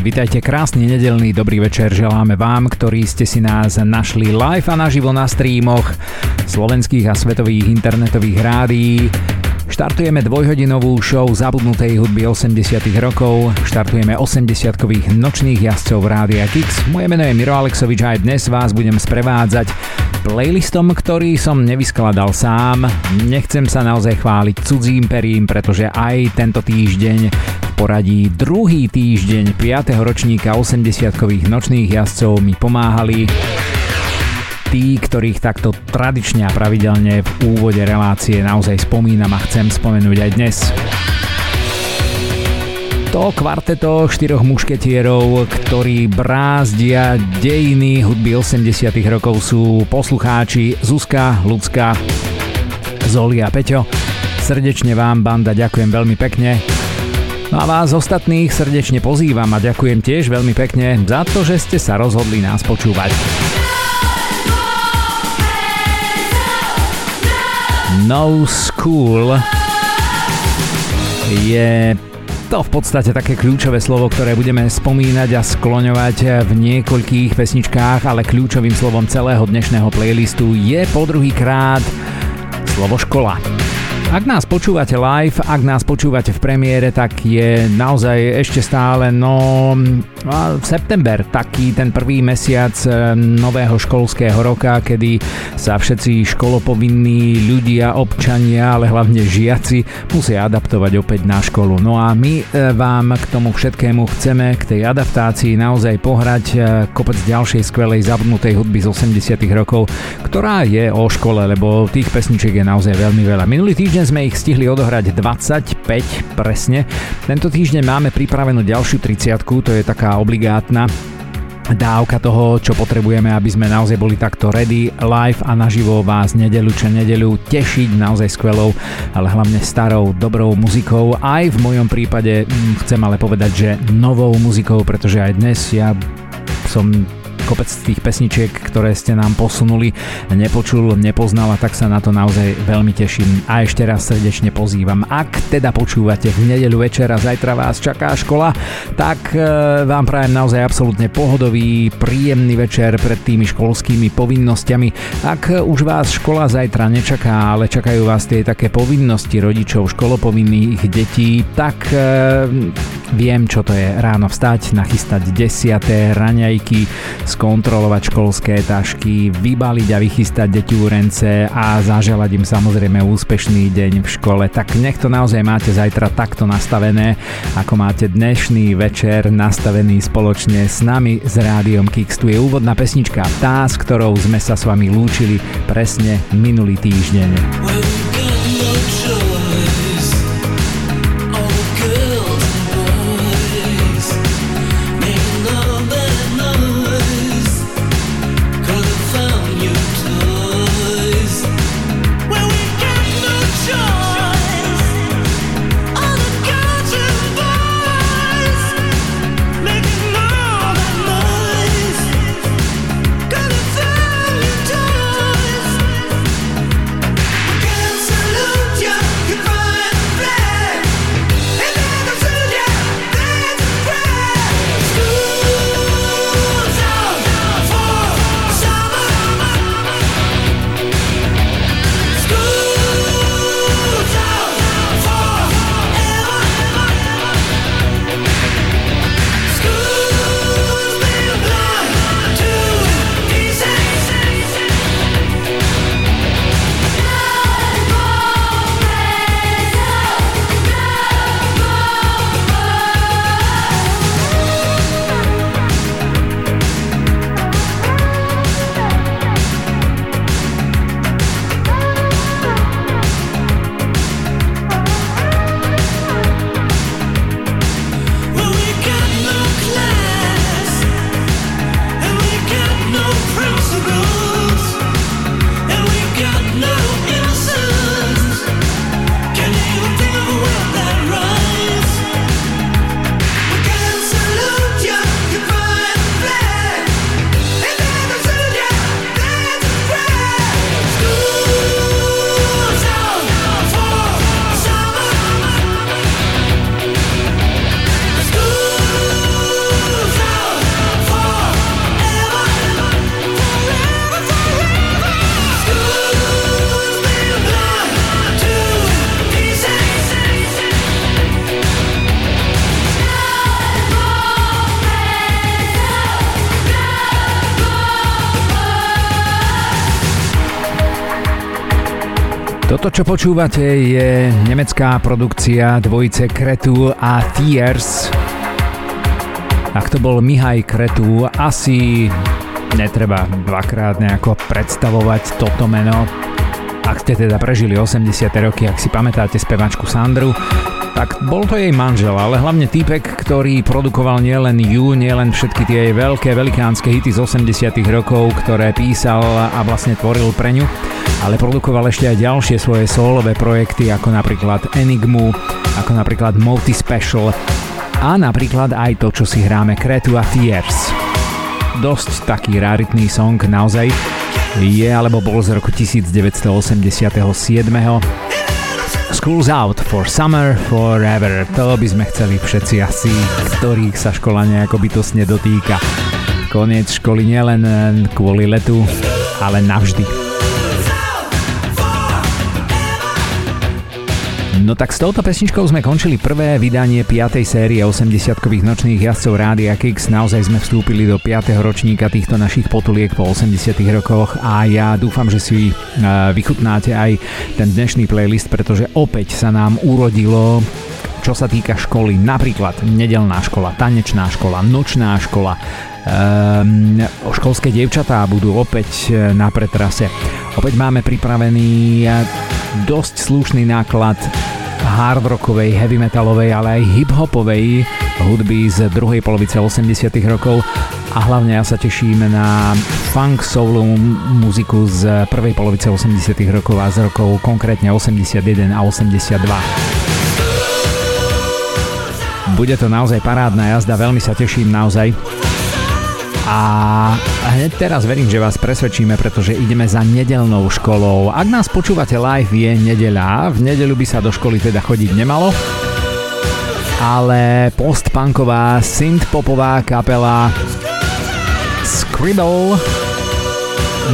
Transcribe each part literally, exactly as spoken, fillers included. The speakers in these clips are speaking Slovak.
Vitajte krásny nedeľný dobrý večer želáme vám, ktorí ste si nás našli live a naživo na streamoch slovenských a svetových internetových rádií. Štartujeme dvojhodinovú show zabudnutej hudby osemdesiatych rokov, štartujeme osemdesiatkových nočných jazdcov v Rádia Kix. Moje meno je Miro Alexovič a aj dnes vás budem sprevádzať playlistom, ktorý som nevyskladal sám. Nechcem sa naozaj chváliť cudzím perím, pretože aj tento týždeň poradí druhý týždeň piateho ročníka osemdesiatkových nočných jazdcov mi pomáhali tí, ktorých takto tradične a pravidelne v úvode relácie naozaj spomínam a chcem spomenúť aj dnes. To kvarteto štyroch mušketierov, ktorí brázdia dejiny hudby osemdesiatych rokov, sú poslucháči Zuzka, Lucka, Zolia a Peťo. Srdečne vám, banda, ďakujem veľmi pekne. No a vás ostatných srdečne pozývam a ďakujem tiež veľmi pekne za to, že ste sa rozhodli nás počúvať. No School je to v podstate také kľúčové slovo, ktoré budeme spomínať a skloňovať v niekoľkých pesničkách, ale kľúčovým slovom celého dnešného playlistu je po druhýkrát slovo škola. Ak nás počúvate live, ak nás počúvate v premiére, tak je naozaj ešte stále no september, taký ten prvý mesiac nového školského roka, kedy sa všetci školopovinní ľudia, občania, ale hlavne žiaci musia adaptovať opäť na školu. No a my vám k tomu všetkému chceme, k tej adaptácii naozaj pohrať kopec ďalšej skvelej zabudnutej hudby z osemdesiatych rokov, ktorá je o škole, lebo tých pesničiek je naozaj veľmi veľa. Minulý týždeň sme ich stihli odohrať dvadsaťpäť presne. Tento týždeň máme pripravenú ďalšiu tridsiatku, to je taká obligátna dávka toho, čo potrebujeme, aby sme naozaj boli takto ready, live a naživo vás nedeľu čo nedeľu tešiť naozaj skvelou, ale hlavne starou, dobrou muzikou. Aj v mojom prípade chcem ale povedať, že novou muzikou, pretože aj dnes ja som kopec tých pesničiek, ktoré ste nám posunuli, nepočul, nepoznal a tak sa na to naozaj veľmi teším. A ešte raz srdečne pozývam, ak teda počúvate v nedeľu večera, zajtra vás čaká škola, tak vám prajem naozaj absolútne pohodový, príjemný večer pred tými školskými povinnosťami. Ak už vás škola zajtra nečaká, ale čakajú vás tie také povinnosti rodičov, školopovinných detí, tak viem, čo to je ráno vstať, nachystať desiaté raňajky, skontrolovať školské tašky, vybaliť a vychystať deťúrence a zaželať im samozrejme úspešný deň v škole. Tak nech to naozaj máte zajtra takto nastavené, ako máte dnešný večer nastavený spoločne s nami z Rádiom Kix. Tu je úvodná pesnička, tá, s ktorou sme sa s vami lúčili presne minulý týždeň. Toto, čo počúvate, je nemecká produkcia dvojice Cretu a Thiers. Ak to bol Michael Cretu, asi netreba dvakrát nejako predstavovať toto meno. Ak ste teda prežili osemdesiate roky, ak si pamätáte spevačku Sandru, tak bol to jej manžel, ale hlavne týpek, ktorý produkoval nielen ju, nielen všetky tie jej veľké, velikánske hity z osemdesiatych rokov, ktoré písal a vlastne tvoril pre ňu, ale produkoval ešte aj ďalšie svoje solové projekty, ako napríklad Enigmu, ako napríklad Multispecial a napríklad aj to, čo si hráme Cretu a Thiers. Dosť taký raritný song naozaj je, alebo bol z roku devätnásťstoosemdesiatsedem. School's out for summer, forever. To by sme chceli všetci asi, ktorých sa škola nejako bytostne dotýka. Koniec školy nielen kvôli letu, ale navždy. No tak s touto pesničkou sme končili prvé vydanie piatej série osemdesiatkových nočných jazdcov Rádia Kix. Naozaj sme vstúpili do piateho ročníka týchto našich potuliek po osemdesiatych rokoch a ja dúfam, že si vychutnáte aj ten dnešný playlist, pretože opäť sa nám urodilo, čo sa týka školy, napríklad nedelná škola, tanečná škola, nočná škola. Ehm, školské dievčatá budú opäť na pretrase. Opäť máme pripravený dosť slušný náklad hard rockovej, heavy metalovej, ale aj hip-hopovej hudby z druhej polovice osemdesiatych rokov a hlavne ja sa teším na funk soulovú muziku z prvej polovice osemdesiatych rokov a z rokov konkrétne osemdesiatjeden a osemdesiatdva. Bude to naozaj parádna jazda, veľmi sa teším naozaj. A hneď teraz verím, že vás presvedčíme, pretože ideme za nedeľnou školou. Ak nás počúvate live, je nedeľa. V nedeľu by sa do školy teda chodiť nemalo. Ale postpunková, synthpopová kapela Scribble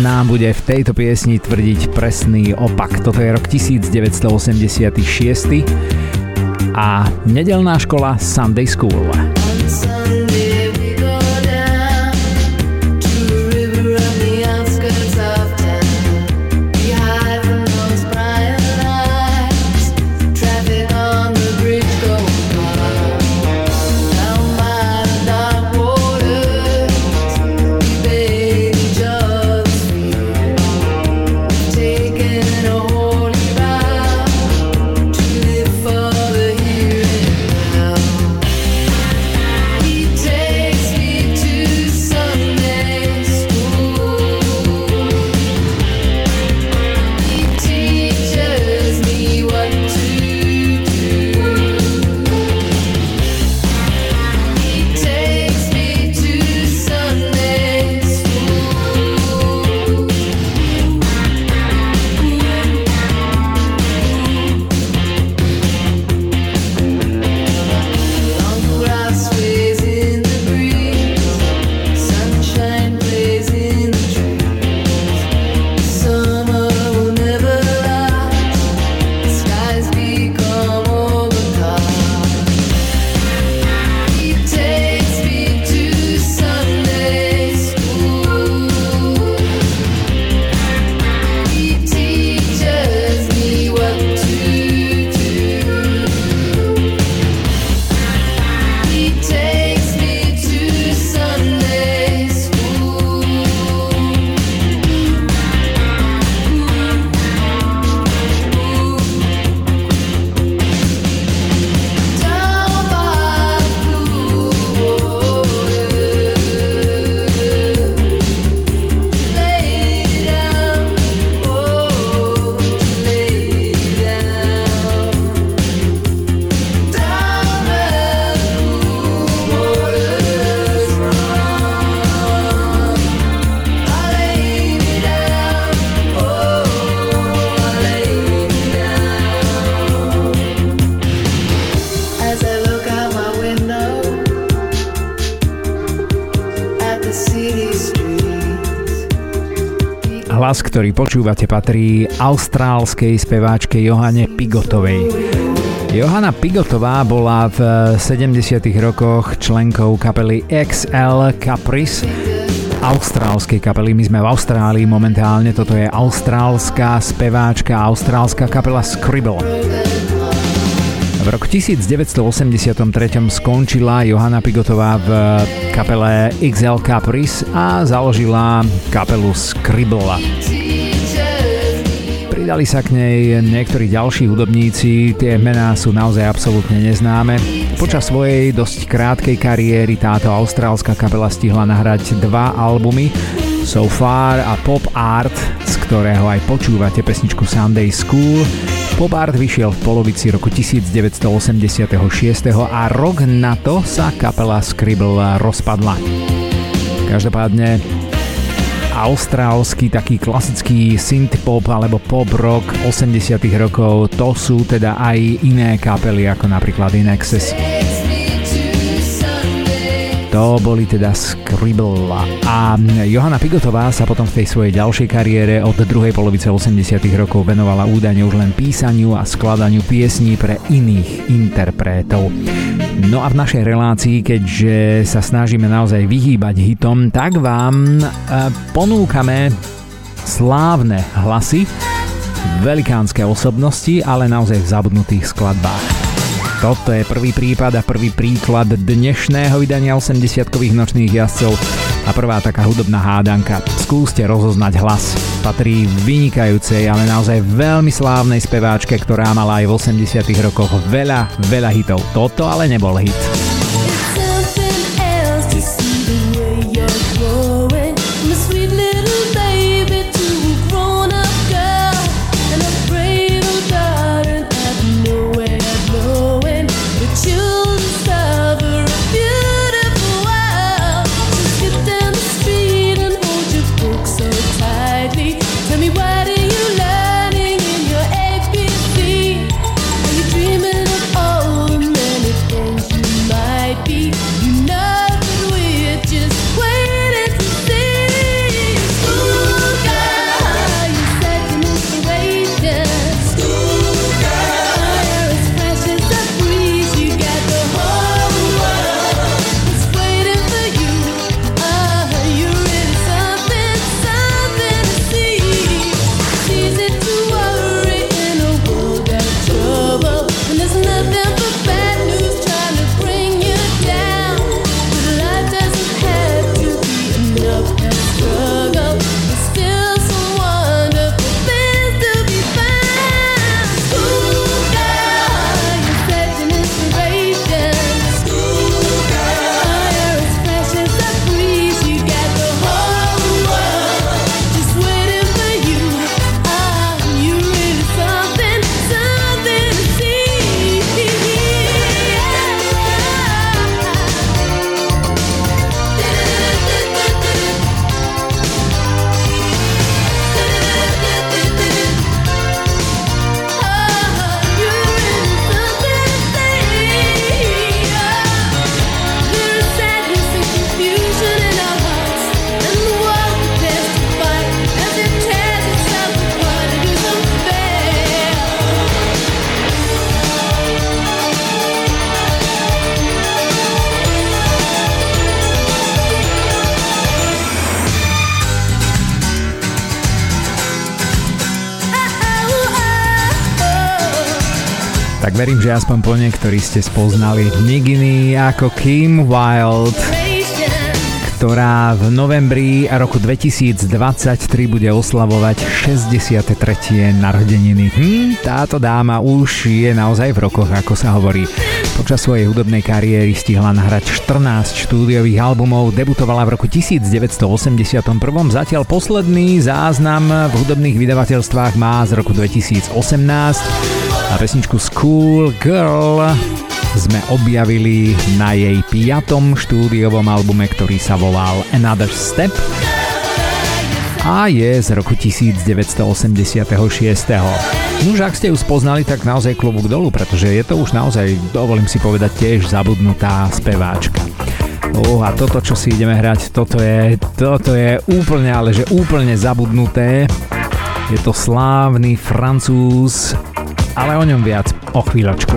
nám bude v tejto piesni tvrdiť presný opak. Toto je rok devätnásťstoosemdesiatšesť a nedeľná škola Sunday School. Hlas, ktorý počúvate, patrí austrálskej speváčke Johane Pigotovej. Johana Pigotová bola v sedemdesiatych rokoch členkou kapely iks el Capris austrálskej kapely. My sme v Austrálii momentálne, toto je austrálska speváčka, austrálska kapela Scribble. V roku devätnásťstoosemdesiattri skončila Johana Pigotová v kapele iks el Capris a založila kapelu Scribble. Pridali sa k nej niektorí ďalší hudobníci, tie mená sú naozaj absolútne neznáme. Počas svojej dosť krátkej kariéry táto austrálska kapela stihla nahrať dva albumy, So Far a Pop Art, z ktorého aj počúvate pesničku Sunday School. Pop Art vyšiel v polovici roku devätnásťstoosemdesiatšesť a rok na to sa kapela Scribble rozpadla. Každopádne austrálsky, taký klasický synthpop alebo pop rock osemdesiatych rokov, to sú teda aj iné kapely ako napríklad In Excess. To boli teda Scribble a Johana Pigotová sa potom v tej svojej ďalšej kariére od druhej polovice osemdesiatych rokov venovala údajne už len písaniu a skladaniu piesní pre iných interpretov. No a v našej relácii, keďže sa snažíme naozaj vyhýbať hitom, tak vám ponúkame slávne hlasy, velikánske osobnosti, ale naozaj v zabudnutých skladbách. Toto je prvý prípad a prvý príklad dnešného vydania osemdesiatkových nočných jazdcov a prvá taká hudobná hádanka. Skúste rozoznať hlas. Patrí vynikajúcej, ale naozaj veľmi slávnej speváčke, ktorá mala aj v osemdesiatych rokoch veľa, veľa hitov. Toto ale nebol hit. Tak verím, že aspoň po niektorí ste spoznali nikiny ako Kim Wilde, ktorá v novembri roku dvetisícdvadsaťtri bude oslavovať šesťdesiate tretie narodeniny. Hm, táto dáma už je naozaj v rokoch, ako sa hovorí. Počas svojej hudobnej kariéry stihla nahrať štrnásť štúdiových albumov, debutovala v roku devätnásťstoosemdesiatjeden. Zatiaľ posledný záznam v hudobných vydavateľstvách má z roku dvetisícosemnásť. A pesničku School Girl sme objavili na jej piatom štúdiovom albume, ktorý sa volal Another Step a je z roku devätnásťstoosemdesiatšesť. Nuž, ak ste ju spoznali, tak naozaj klobúk dolu, pretože je to už naozaj, dovolím si povedať, tiež zabudnutá speváčka. Oh, a toto, čo si ideme hrať, toto je, toto je úplne, ale že úplne zabudnuté. Je to slávny Francúz, ale o ňom viac o chvíľočku.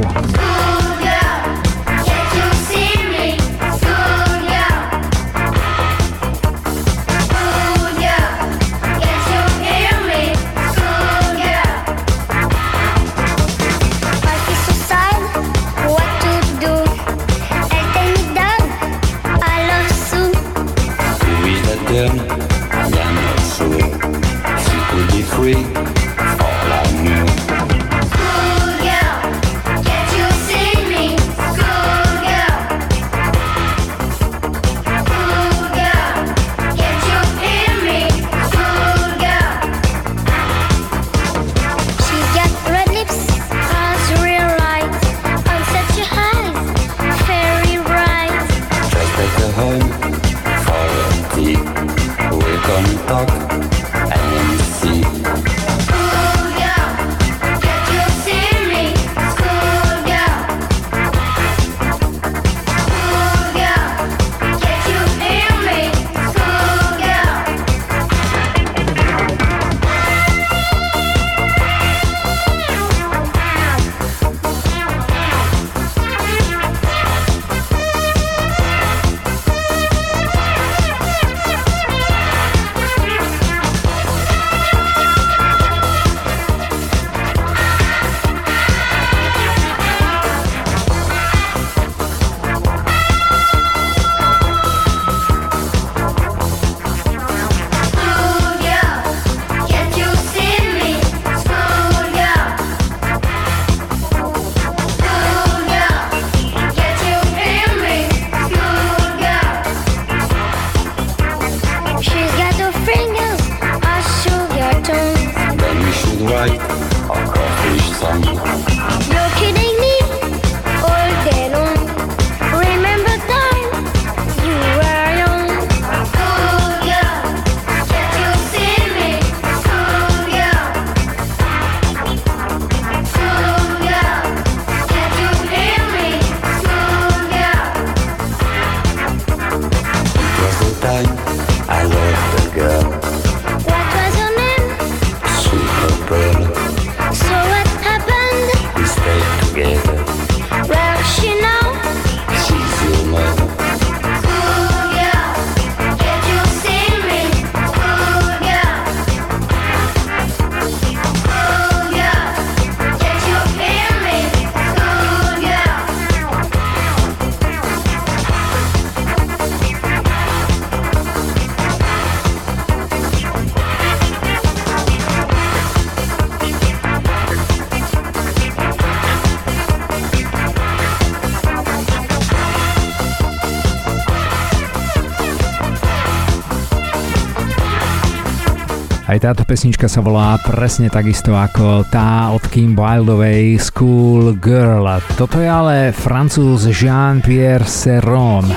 Aj táto pesnička sa volá presne takisto ako tá od Kim Wildovej School Girl. Toto je ale Francúz Jean-Pierre Cerrone.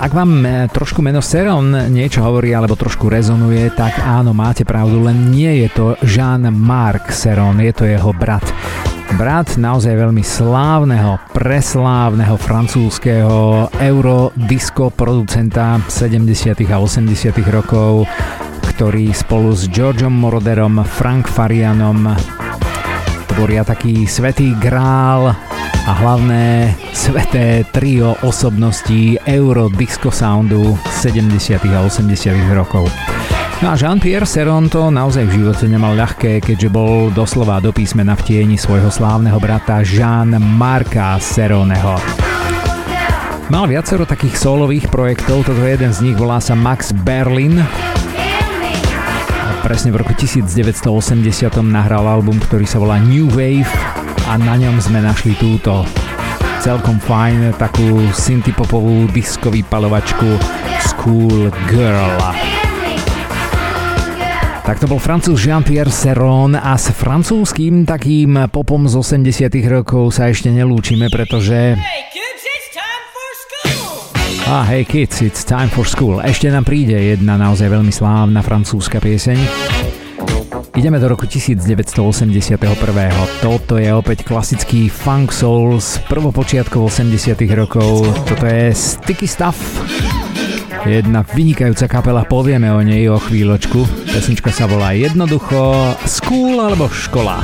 Ak vám trošku meno Cerrone niečo hovorí alebo trošku rezonuje, tak áno, máte pravdu, len nie je to Jean-Marc Cerrone, je to jeho brat. Brat naozaj veľmi slávneho, preslávneho francúzskeho eurodisco producenta sedemdesiatych a osemdesiatych rokov, ktorý spolu s Georgeom Moroderom, Frank Farianom tvoria taký svätý grál a hlavné sveté trio osobností eurodisco soundu sedemdesiatych a osemdesiatych rokov. No a Jean-Pierre Cerrone to naozaj v živote nemal ľahké, keďže bol doslova do písmena v tieni svojho slávneho brata Jean-Marca Cerroneho. Mal viacero takých solových projektov, toto jeden z nich volá sa Max Berlin. Presne v roku devätnásťstoosemdesiat nahral album, ktorý sa volá New Wave a na ňom sme našli túto celkom fajn takú synthpopovú diskovú palovačku School Girl. Tak to bol Francúz Jean-Pierre Cerrone a s francúzským takým popom z osemdesiatych rokov sa ešte nelúčime, pretože... Hey kids, it's time for school! Ah, hey kids, it's time for school. Ešte nám príde jedna naozaj veľmi slávna francúzska pieseň. Ideme do roku devätnásťstoosemdesiatjeden. Toto je opäť klasický funk soul z prvopočiatkov osemdesiatych rokov. Toto je Sticky Stuff. Jedna vynikajúca kapela, povieme o nej o chvíľočku. Pesnička sa volá jednoducho School alebo škola.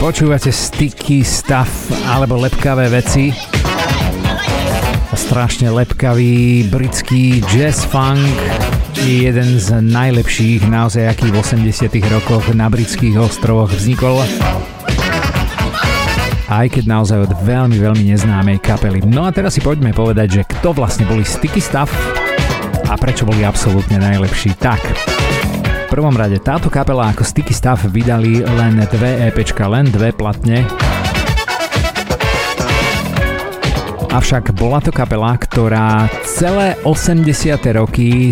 Počúvate Sticky Stuff alebo lepkavé veci. Strašne lepkavý britský jazz funk, jeden z najlepších naozaj, aký v osemdesiatych rokoch na britských ostrovoch vznikol. Aj keď naozaj od veľmi, veľmi neznámej kapely. No a teraz si poďme povedať, že kto vlastne boli Sticky Stuff a prečo boli absolútne najlepší. Tak, v prvom rade táto kapela ako Sticky Stuff vydali len dve EPčka, len dve platne. Avšak bola to kapela, ktorá celé osemdesiate roky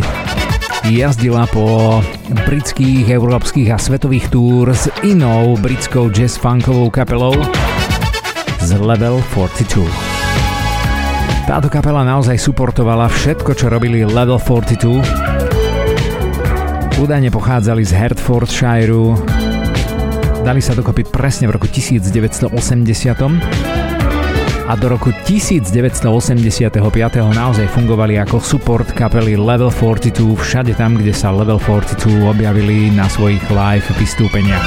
jazdila po britských, európskych a svetových túr s inou britskou jazz-funkovou kapelou z Level štyridsaťdva. Táto kapela naozaj suportovala všetko, čo robili Level štyridsaťdva. Údajne pochádzali z Hertfordshireu. Dali sa dokopy presne v roku devätnásťstoosemdesiat. A do roku devätnásťstoosemdesiatpäť naozaj fungovali ako support kapely Level štyridsaťdva všade tam, kde sa Level štyridsaťdva objavili na svojich live vystúpeniach.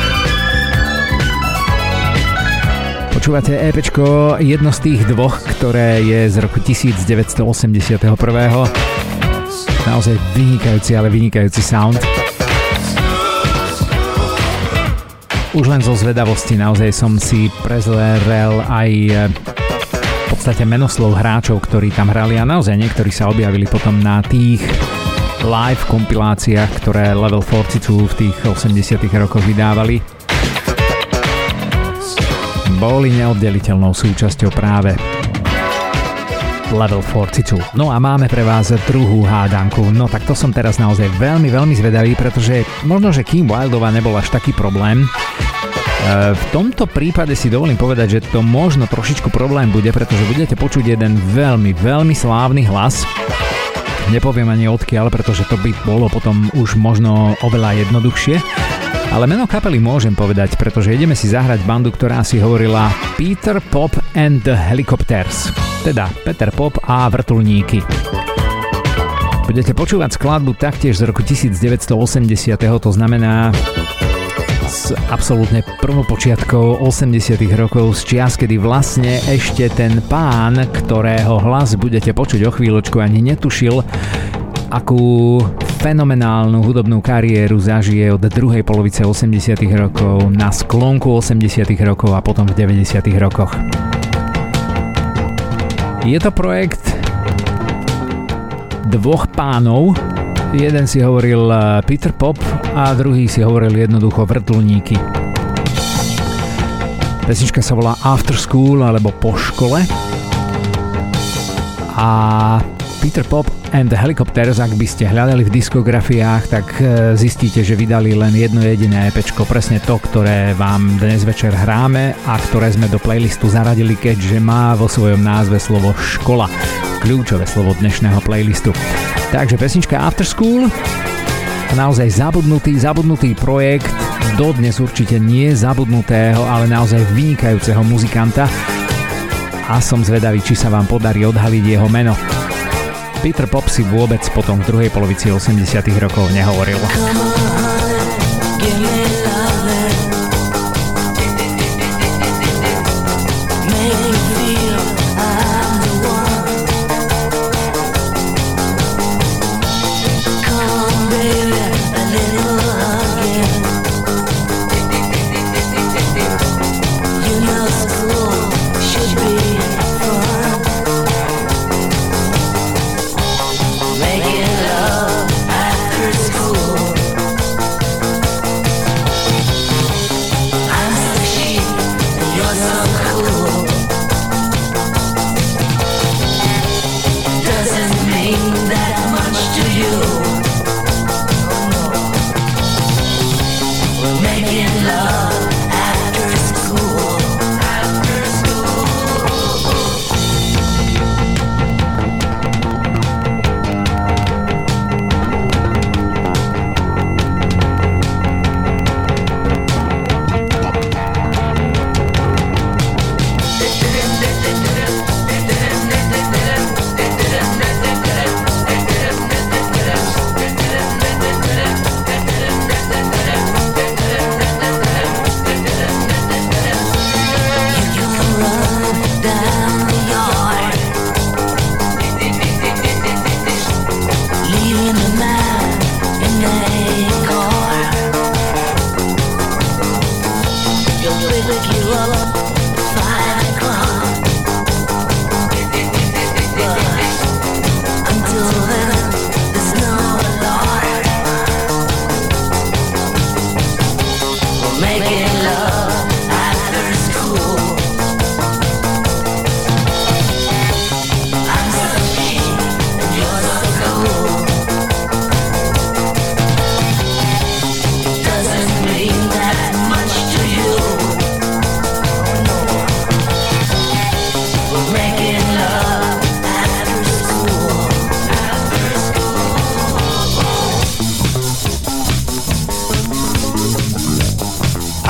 Počúvate EPčko, jedno z tých dvoch, ktoré je z roku devätnásťstoosemdesiatjeden. Naozaj vynikajúci, ale vynikajúci sound. Už len zo zvedavosti naozaj som si prezrel aj v podstate menoslov hráčov, ktorí tam hrali, a naozaj niektorí sa objavili potom na tých live kompiláciách, ktoré Level štyridsaťdva v tých osemdesiatych rokoch vydávali. Boli neoddeliteľnou súčasťou práve Level štyridsaťdva. No a máme pre vás druhú hádanku. No tak to som teraz naozaj veľmi, veľmi zvedavý, pretože možno, že Kim Wildeová nebol až taký problém. V tomto prípade si dovolím povedať, že to možno trošičku problém bude, pretože budete počuť jeden veľmi, veľmi slávny hlas. Nepoviem ani odkiaľ, pretože to by bolo potom už možno oveľa jednoduchšie. Ale meno kapely môžem povedať, pretože ideme si zahrať bandu, ktorá si hovorila Peter Pop and the Helicopters. Teda Peter Pop a vrtuľníky. Budete počúvať skladbu taktiež z roku devätnásťstoosemdesiat, to znamená s absolútne prvopočiatkou osemdesiatych rokov, z čias, kedy vlastne ešte ten pán, ktorého hlas budete počuť o chvíľočku, ani netušil, akú fenomenálnu hudobnú kariéru zažije od druhej polovice osemdesiatych rokov na sklonku osemdesiatych rokov a potom v deväťdesiatych rokoch. Je to projekt dvoch pánov. Jeden si hovoril Peter Pop a druhý si hovoril jednoducho vrtuľníky. Pesnička sa volá After School alebo Po škole. A Peter Pop and the Helicopters, ak by ste hľadali v diskografiách, tak zistíte, že vydali len jedno jediné EPčko, presne to, ktoré vám dnes večer hráme a ktoré sme do playlistu zaradili, keďže má vo svojom názve slovo škola. Kľúčové slovo dnešného playlistu. Takže pesnička After School, naozaj zabudnutý, zabudnutý projekt, dodnes určite nie zabudnutého, ale naozaj vynikajúceho muzikanta, a som zvedavý, či sa vám podarí odhaliť jeho meno. Peter Pop si vôbec potom v druhej polovici osemdesiatych rokov nehovoril.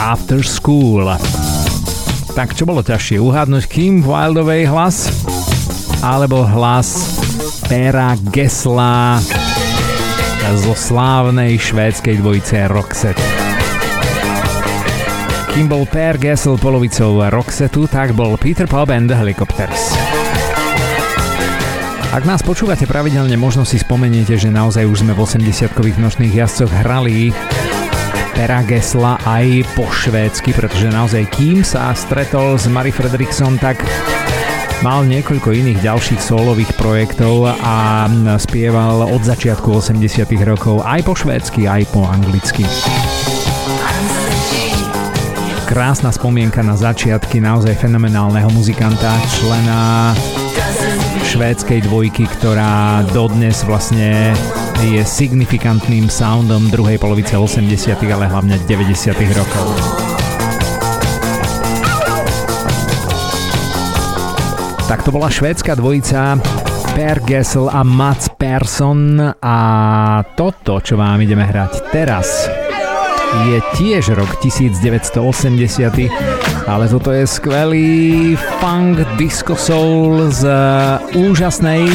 After School. Tak čo bolo ťažšie, uhádnuť Kim Wildovej hlas alebo hlas Pera Gessla zo slávnej švédskej dvojice Roxette? Kým bol Per Gessle polovicou Roxettu, tak bol Peter Pop and the Helicopters. Ak nás počúvate pravidelne, možno si spomeniete, že naozaj už sme v osemdesiatkových nočných jazdcoch hrali Pera Gessla aj po švédsky, pretože naozaj kým sa stretol s Mari Fredriksson, tak mal niekoľko iných ďalších solových projektov a spieval od začiatku osemdesiatych rokov aj po švédsky, aj po anglicky. Krásna spomienka na začiatky naozaj fenomenálneho muzikanta, člena švédskej dvojky, ktorá dodnes vlastne je signifikantným soundom druhej polovice osemdesiatych, ale hlavne deväťdesiatych rokov. Tak to bola švédska dvojica Per Gessle a Mats Persson a toto, čo vám ideme hrať teraz, je tiež rok devätnásťstoosemdesiat, ale toto je skvelý funk disco soul z úžasnej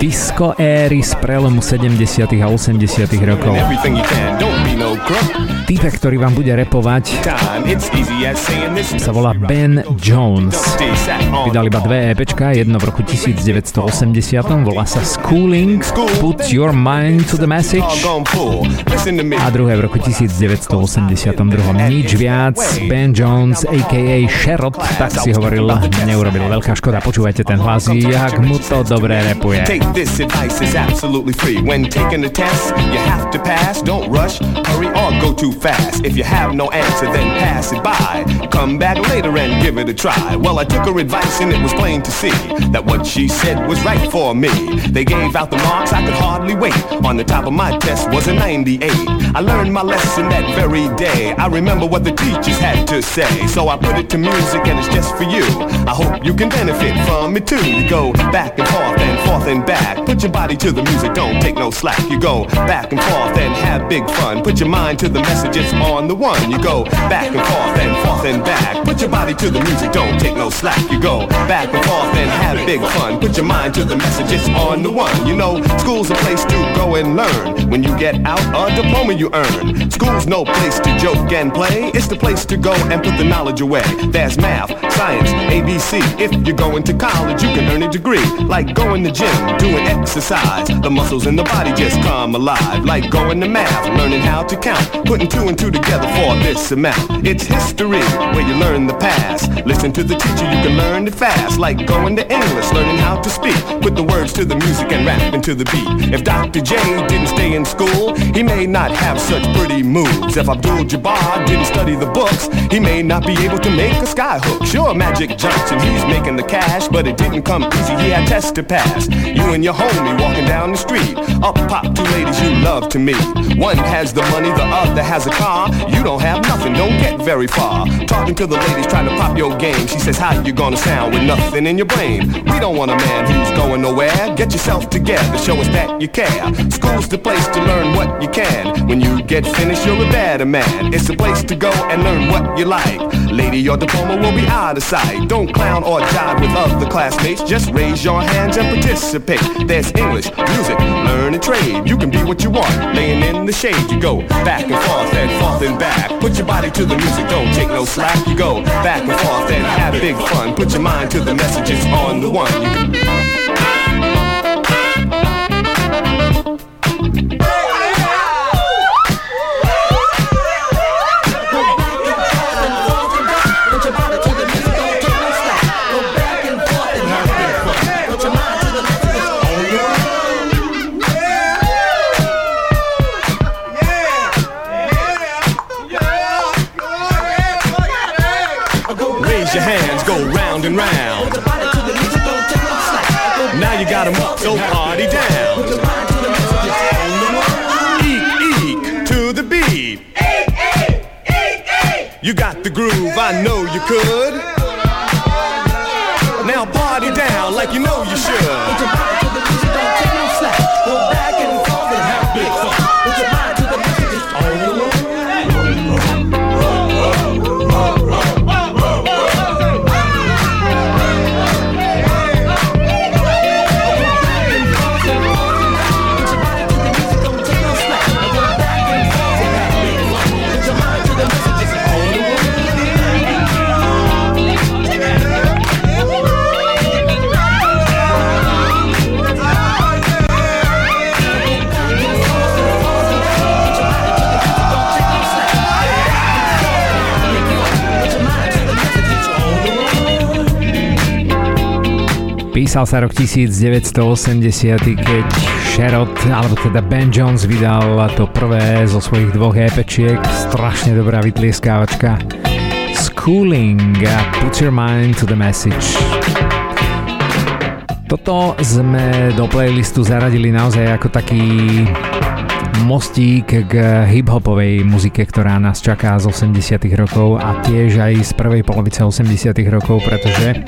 disco éry z prelomu sedemdesiatych a osemdesiatych rokov. Týpek, ktorý vám bude repovať, sa volá Ben Jones. Vydal iba dve EPčka, jedno v roku devätnásťstoosemdesiat, volá sa Schooling, Put Your Mind to the Message, a druhé v roku devätnásťstoosemdesiatdva. Nič viac. Ben Jones á ká á. Sherrod, tak si hovoril, neurobil. Veľká škoda, počúvajte ten hlas, jak mu to dobre repuje. My test was a ninety-eight. I learned my lesson that very day. I remember what the teachers had to say. So I put it to music and it's just for you. I hope you can benefit from it too. You go back and forth and forth and back. Put your body to the music, don't take no slack. You go back and forth and have big fun. Put your mind to the message, it's on the one. You go back and forth and forth and back. Put your body to the music, don't take no slack. You go back and forth and have big fun. Put your mind to the message, it's on the one. You know, school's a place to go and learn. When you get out, a diploma you earn. School's no place to joke and play. It's the place to go and put the knowledge away. There's math, science, á bé cé. If you're going to college, you can earn a degree. Like going to gym, doing exercise. The muscles in the body just come alive. Like going to math, learning how to count. Putting two and two together for this amount. It's history, where you learn the past. Listen to the teacher, you can learn it fast. Like going to English, learning how to speak. Put the words to the music and rap into the beat. If Doctor J didn't stay in school, he may not have such pretty moves. If Abdul-Jabbar didn't study the books, he may not be able to make a skyhook. Sure, Magic Johnson, he's making the cash, but it didn't come easy, he had tests to pass. You and your homie walking down the street, up pop two ladies you love to meet. One has the money, the other has a car. You don't have nothing, don't get very far. Talking to the ladies trying to pop your game. She says, how you gonna sound with nothing in your brain? We don't want a man who's going nowhere. Get yourself together, show us that you care. School's the place to learn what you can. When you get finished, you're a better man. It's the place to go and learn what you like. Lady, your diploma will be out of sight. Don't clown or jive with other classmates. Just raise your hands and participate. There's English, music, learn a trade. You can be what you want, laying in the shade. You go back and forth and forth and back. Put your body to the music, don't take no slack. You go back and forth and have big fun. Put your mind to the messages on the one. Your hands go round and round. Now you got them up, so party down. Eek, eek, to the beat. You got the groove, I know you could. Now party down like you know you should. Písal sa rok devätnásťstoosemdesiat, keď Sherrod, alebo teda Ben Jones, vydal to prvé zo svojich dvoch EPčiek. Strašne dobrá vytlieskávačka. Schooling, Put Your Mind to the Message. Toto sme do playlistu zaradili naozaj ako taký mostík k hip-hopovej muzike, ktorá nás čaká z osemdesiatych rokov a tiež aj z prvej polovice osemdesiatych rokov, pretože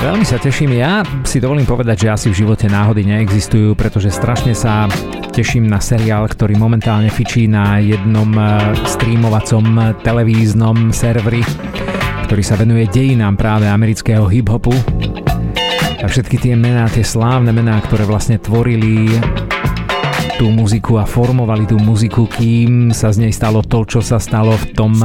veľmi sa teším. Ja si dovolím povedať, že asi v živote náhody neexistujú, pretože strašne sa teším na seriál, ktorý momentálne fičí na jednom streamovacom televíznom serveri, ktorý sa venuje dejinám práve amerického hip-hopu. A všetky tie mená, tie slávne mená, ktoré vlastne tvorili tú muziku a formovali tú muziku, kým sa z nej stalo to, čo sa stalo v tom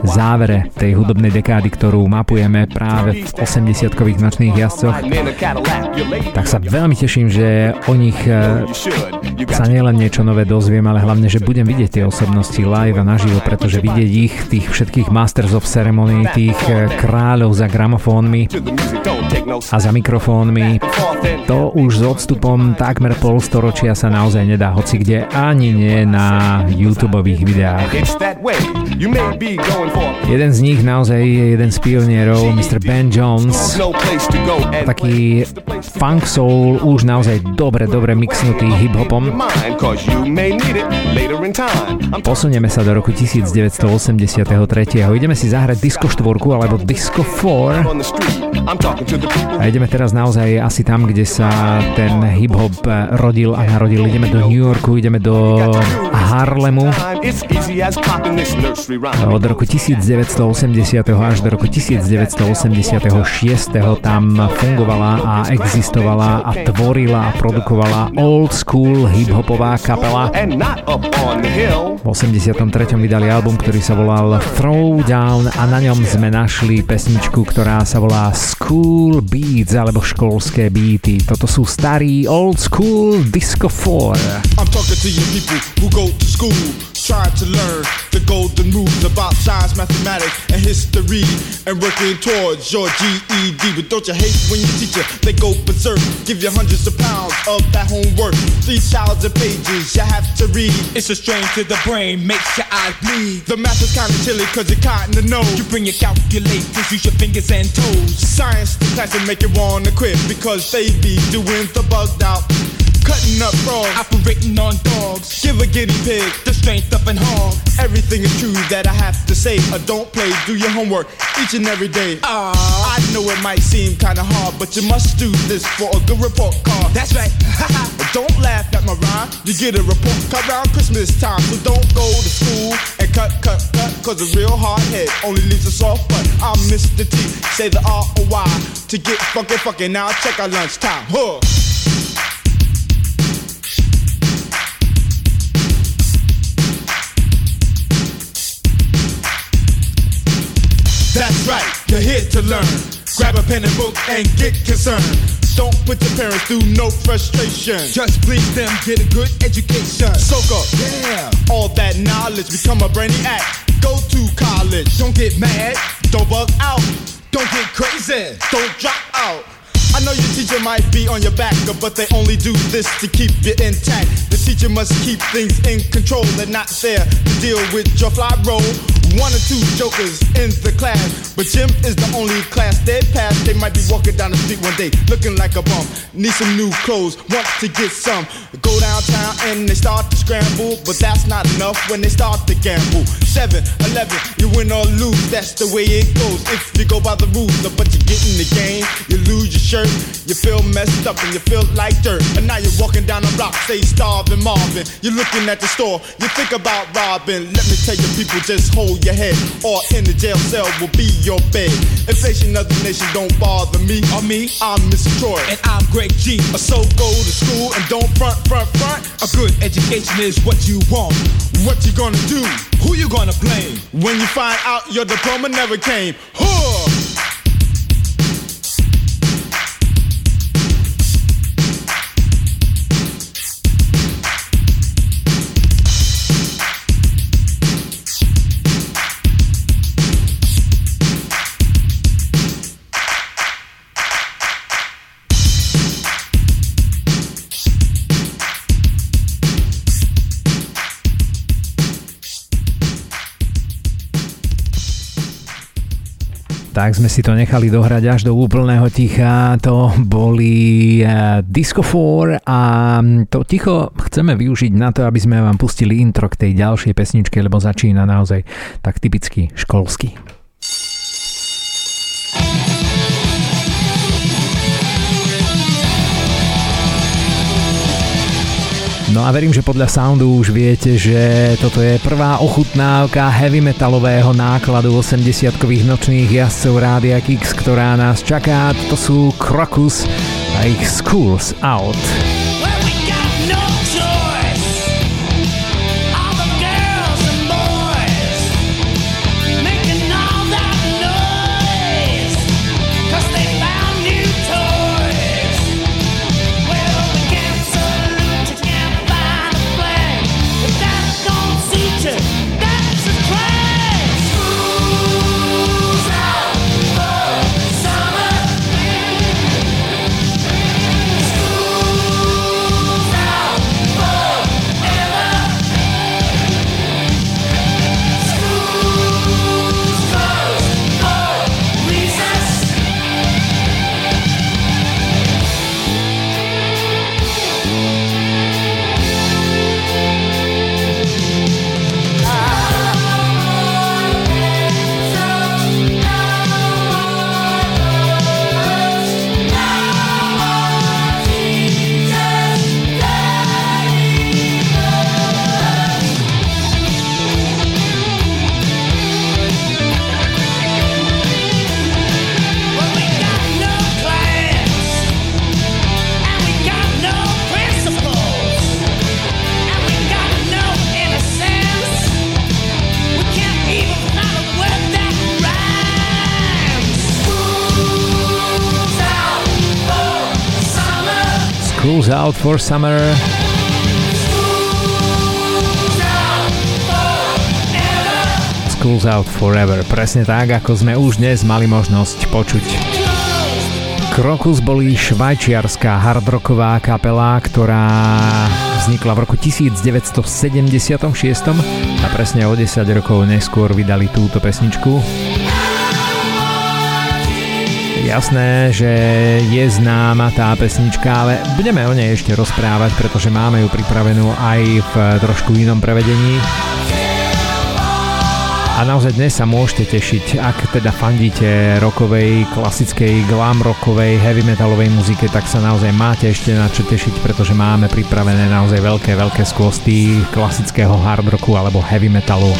závere tej hudobnej dekády, ktorú mapujeme práve v osemdesiatkových nočných jazdcoch. Tak sa veľmi teším, že o nich sa nielen niečo nové dozviem, ale hlavne, že budem vidieť tie osobnosti live a naživo, pretože vidieť ich, tých všetkých Masters of Ceremony, tých kráľov za gramofónmi a za mikrofónmi, to už s odstupom takmer pol storočia sa naozaj nedá hoci kde, ani nie na YouTubeových videách. Jeden z nich naozaj je jeden z pionierov, mister Ben Jones, taký funk soul, už naozaj dobre, dobre mixnutý hip-hopom. Posunieme sa do roku devätnásťstoosemdesiattri. Ideme si zahrať Disco Štvorku alebo Disco Four. A ideme teraz naozaj asi tam, kde sa ten hip-hop rodil a narodil. Ideme do New Yorku, ideme do Harlemu. Od roku devätnásťstoosemdesiat až do roku devätnásťstoosemdesiatšesť tam fungovala a existovala a tvorila a produkovala old school hip-hopová kapela. V osemdesiattri vydali album, ktorý sa volal Throw Down a na ňom sme našli pesničku, ktorá sa volá School Beats alebo školské beaty. Toto sú starý old school Disco Four. I'm talking to you people who go to school, try to learn the golden rules about science, mathematics, and history, and working towards your G E D. But don't you hate when your teacher, they go berserk, give you hundreds of pounds of that homework, three thousand pages you have to read. It's a strain to the brain, makes your eyes bleed. The math is kind of chilly cause you're caught in the nose. You bring your calculators, use your fingers and toes. Science the class will make you wanna quit because they be doing the bugged out, cutting up frogs, operating on dogs. Give a guinea pig the strength of an hog. Everything is true that I have to say. I don't play, do your homework each and every day. Ah, I know it might seem kinda hard, but you must do this for a good report card. That's right, haha. Don't laugh at my rhyme. You get a report card around Christmas time. So don't go to school and cut, cut, cut, cause a real hard head only leaves a soft butt. I'm mister T, say the R O Y, to get funky, funky, now check our lunchtime. Huh. That's right, you're here to learn. Grab a pen and book and get concerned. Don't put your parents through no frustration. Just please them, get a good education. Soak up, yeah, all that knowledge. Become a brainiac, go to college. Don't get mad, don't bug out. Don't get crazy, don't drop out. I know your teacher might be on your back, but they only do this to keep you intact. The teacher must keep things in control. They're not there to deal with your fly roll. One or two jokers in the class, but gym is the only class they pass. They might be walking down the street one day looking like a bum. Need some new clothes, want to get some. Go downtown and they start to scramble, but that's not enough when they start to gamble. seven eleven, you win or lose, that's the way it goes. If you go by the rules, but you get in the game, you lose your shirt. You feel messed up and you feel like dirt. And now you're walking down the block, say starving Marvin. You're looking at the store, you think about robbing. Let me tell you people, just hold your head, or in the jail cell will be your bed. Inflation of the nation don't bother me. Or me, I'm Mister Troy, and I'm Greg G. So go to school and don't front, front, front. A good education is what you want. What you gonna do? Who you gonna blame? When you find out your diploma never came. Huh! tak sme si to nechali dohrať až do úplného ticha. To boli Disco Four a to ticho chceme využiť na to, aby sme vám pustili intro k tej ďalšej pesničke, lebo začína naozaj tak typicky školsky. No a verím, že podľa soundu už viete, že toto je prvá ochutnávka heavy metalového nákladu osemdesiatkových nočných jazdcov Rádia Kix, ktorá nás čaká. To sú Crocus a ich School's Out. School's Out for Summer. School's Out Forever. Presne tak, ako sme už dnes mali možnosť počuť. Crocus boli švajčiarska hardrocková kapela, ktorá vznikla v roku devätnásťsedemdesiatšesť a presne o desať rokov neskôr vydali túto pesničku. Jasné, že je známa tá pesnička, ale budeme o nej ešte rozprávať, pretože máme ju pripravenú aj v trošku inom prevedení. A naozaj dnes sa môžete tešiť, ak teda fandíte rockovej, klasickej, glam rockovej, heavy metalovej muzike, tak sa naozaj máte ešte na čo tešiť, pretože máme pripravené naozaj veľké, veľké skvosty klasického hard rocku alebo heavy metalu.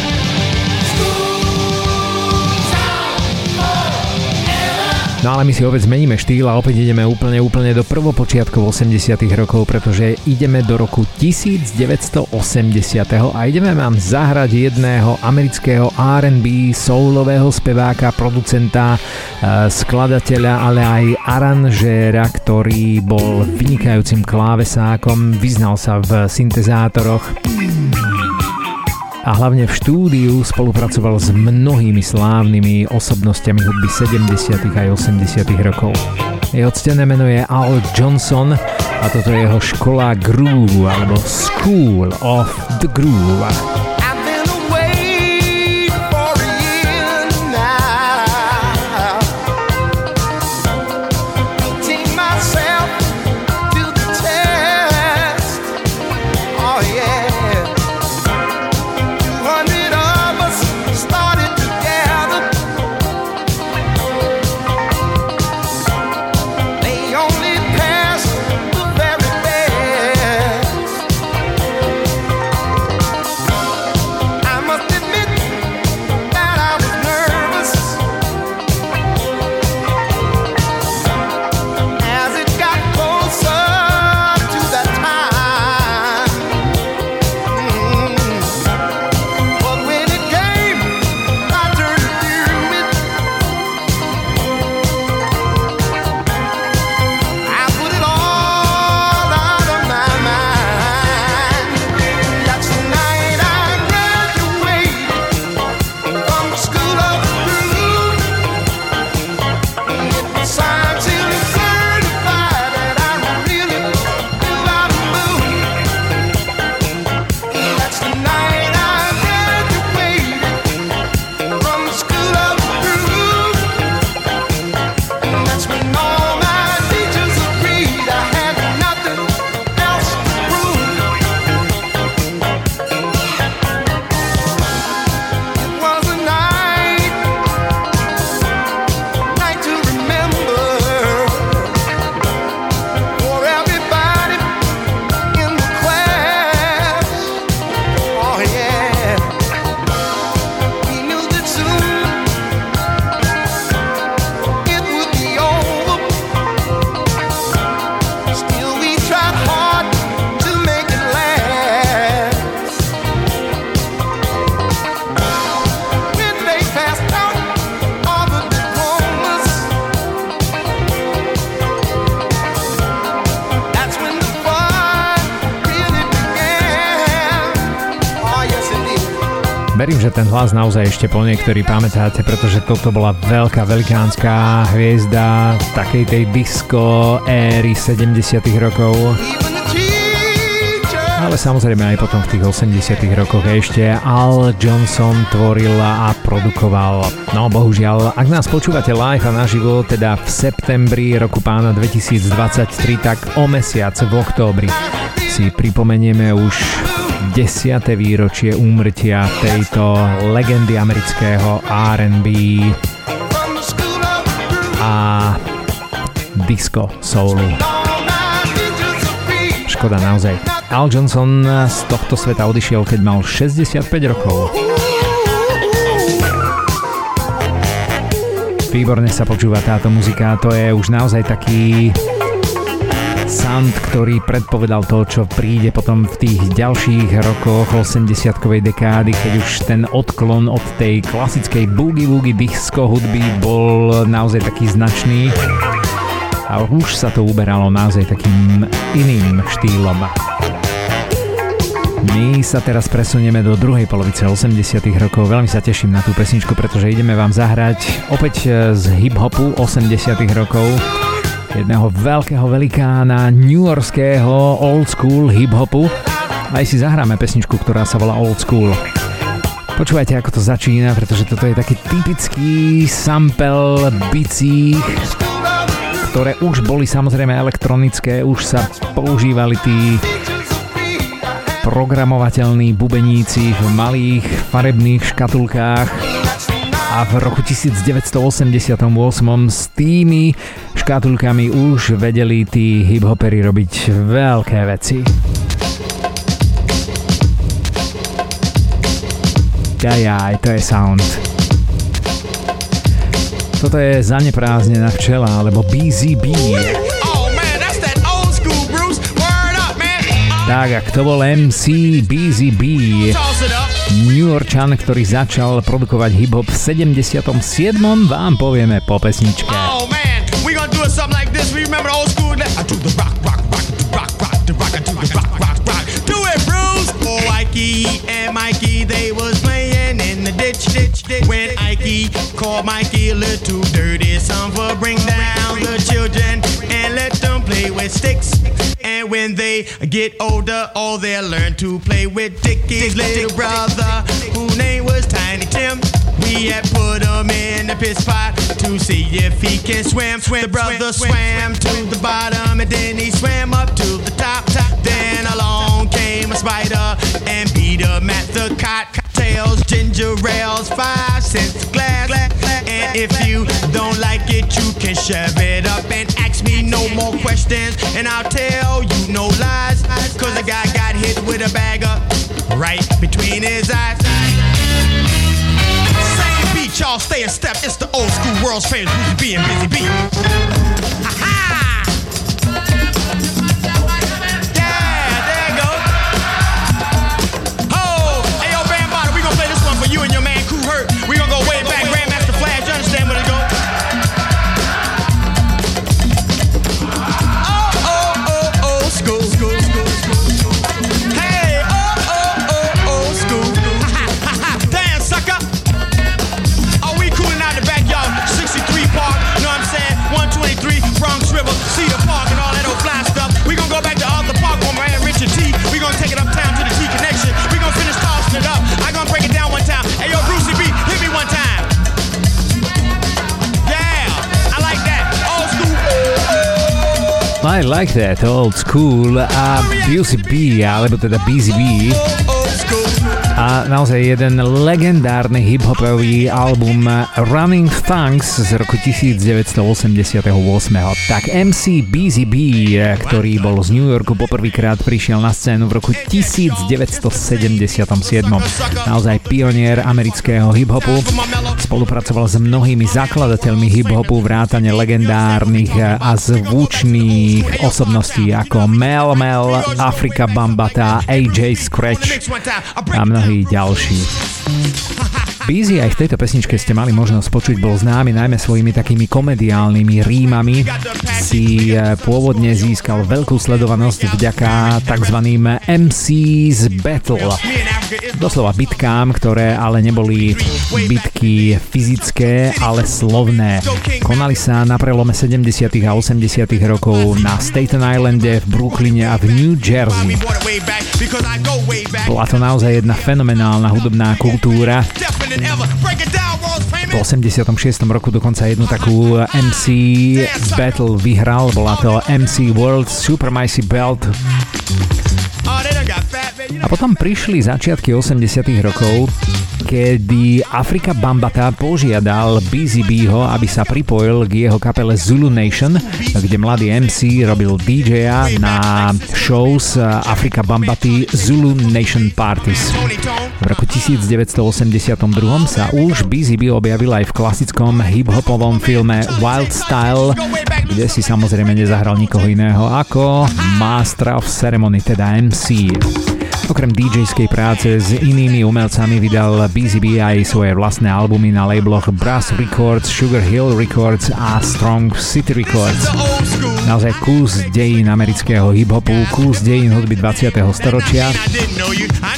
No ale my si opäť zmeníme štýl a opäť ideme úplne, úplne do prvopočiatkov osemdesiatych rokov, pretože ideme do roku devätnásťosemdesiat a ideme vám zahrať jedného amerického er end bí soulového speváka, producenta, skladateľa, ale aj aranžéra, ktorý bol vynikajúcim klávesákom, vyznal sa v syntezátoroch a hlavne v štúdiu spolupracoval s mnohými slávnymi osobnostiami hudby sedemdesiatych aj osemdesiatych rokov. Jeho ctené meno je Al Johnson a toto je jeho škola Groove alebo School of the Groove. Verím, že ten hlas naozaj ešte po niektorí pamätáte, pretože toto bola veľká, veľkánska hviezda takej tej disco éry sedemdesiatych rokov. Ale samozrejme aj potom v tých osemdesiatych rokoch ešte Al Johnson tvoril a produkoval. No bohužiaľ, ak nás počúvate live a naživo, teda v septembri roku pána dvetisícdvadsaťtri, tak o mesiac v októbri si pripomenieme už desiate výročie úmrtia tejto legendy amerického er end bí a disco soulu. Škoda naozaj. Al Johnson z tohto sveta odišiel, keď mal šesťdesiatpäť rokov. Výborne sa počúva táto muzika, to je už naozaj taký sound, ktorý predpovedal to, čo príde potom v tých ďalších rokoch osemdesiatkovej dekády, keď už ten odklon od tej klasickej boogie-woogie disco hudby bol naozaj taký značný a už sa to uberalo naozaj takým iným štýlom. My sa teraz presunieme do druhej polovice osemdesiatych rokov. Veľmi sa teším na tú pesničku, pretože ideme vám zahrať opäť z hip-hopu osemdesiatych rokov. Jedného veľkého velikána newyorského old school hip-hopu. Aj si zahráme pesničku, ktorá sa volá Old School. Počúvajte, ako to začína, pretože toto je taký typický sample bicí, ktoré už boli samozrejme elektronické, už sa používali tí programovateľní bubeníci v malých farebných škatulkách. A v roku devätnásťstoosemdesiatosem s tými škatulkami už vedeli tí hiphopery robiť veľké veci. Jajaj, to je sound. Toto je zaneprázdnená včela, alebo Busy Bee. Tak, a kto bol em cé Busy Bee? Newyorčan, ktorý začal produkovať hip-hop v sedemdesiatom siedmom, vám povieme po pesničke. Oh man, we gonna do something like this. We remember old school. I do the rock, rock, rock, the rock, rock, the rock, I do the rock, rock, rock. Do it, Bruce. Oh, Ikey and Mikey, they was playing in the ditch, ditch, ditch. When Ikey called Mikey a little dirty, son for bring down the children and let them play with sticks. And when they get older, all they'll learn to play with Dicky's little brother, whose name was Tiny Tim. We had put him in the piss pot to see if he can swim. The brother swam to the bottom and then he swam up to the top. Then along came a spider and beat him at the cocktails, ginger ales, five cents a glass. And if you don't like it, you can shove it up and ask me no more questions. And I'll tell you no lies, cause the guy got hit with a bag up right between his eyes. Same beat, y'all stay a step. It's the old school world's famous Busy Bee and Busy Bee. Ha-ha! Yeah, there you go. Oh, hey, yo, Bam Bada, we gonna play this one for you and your man Crew Hurt. We gonna go way back, Grandmaster Flash, you understand what it goes? I like that, old school a Busy Bee, alebo teda Busy Bee a naozaj jeden legendárny hiphopový album Running Thunks z roku devätnásťstoosemdesiatosem. Tak em cé Busy Bee, ktorý bol z New Yorku, poprvýkrát prišiel na scénu v roku devätnásťstosedemdesiatsedem. Naozaj pionier amerického hiphopu. Spolupracoval s mnohými zakladateľmi hip-hopu, vrátane legendárnych a zvučných osobností ako Mel Mel, Afrika Bambaataa, á jé Scratch a mnohí ďalší. Busy, aj v tejto pesničke ste mali možnosť počuť, bol známy najmä svojimi takými komediálnymi rímami. Si pôvodne získal veľkú sledovanosť vďaka takzvaným em cés Battle. doslova bitkám, ktoré ale neboli bitky fyzické, ale slovné. Konali sa na prelome sedemdesiatych a osemdesiatych rokov na Staten Islande, v Brooklyne a v New Jersey. Bola to naozaj jedna fenomenálna hudobná kultúra. V osemdesiatom šiestom roku dokonca jednu takú em cé battle vyhral, bola to em cé World Supremacy Belt. A potom prišli začiatky osemdesiatych rokov, kedy Afrika Bambaataa požiadal Busy Beeho, aby sa pripojil k jeho kapele Zulu Nation, kde mladý em cé robil dý džeja na shows Afrika Bambaataa Zulu Nation Parties. V roku devätnásťstoosemdesiatdva sa už Busy Bee objavil aj v klasickom hip-hopovom filme Wild Style, kde si samozrejme nezahral nikoho iného ako Master of Ceremony, teda em cé. Okrem dý džejskej práce s inými umelcami vydal Busy Bee aj svoje vlastné albumy na labeloch Brass Records, Sugar Hill Records a Strong City Records. Naozaj kus dejín amerického hip-hopu, kus dejín hudby dvadsiateho storočia.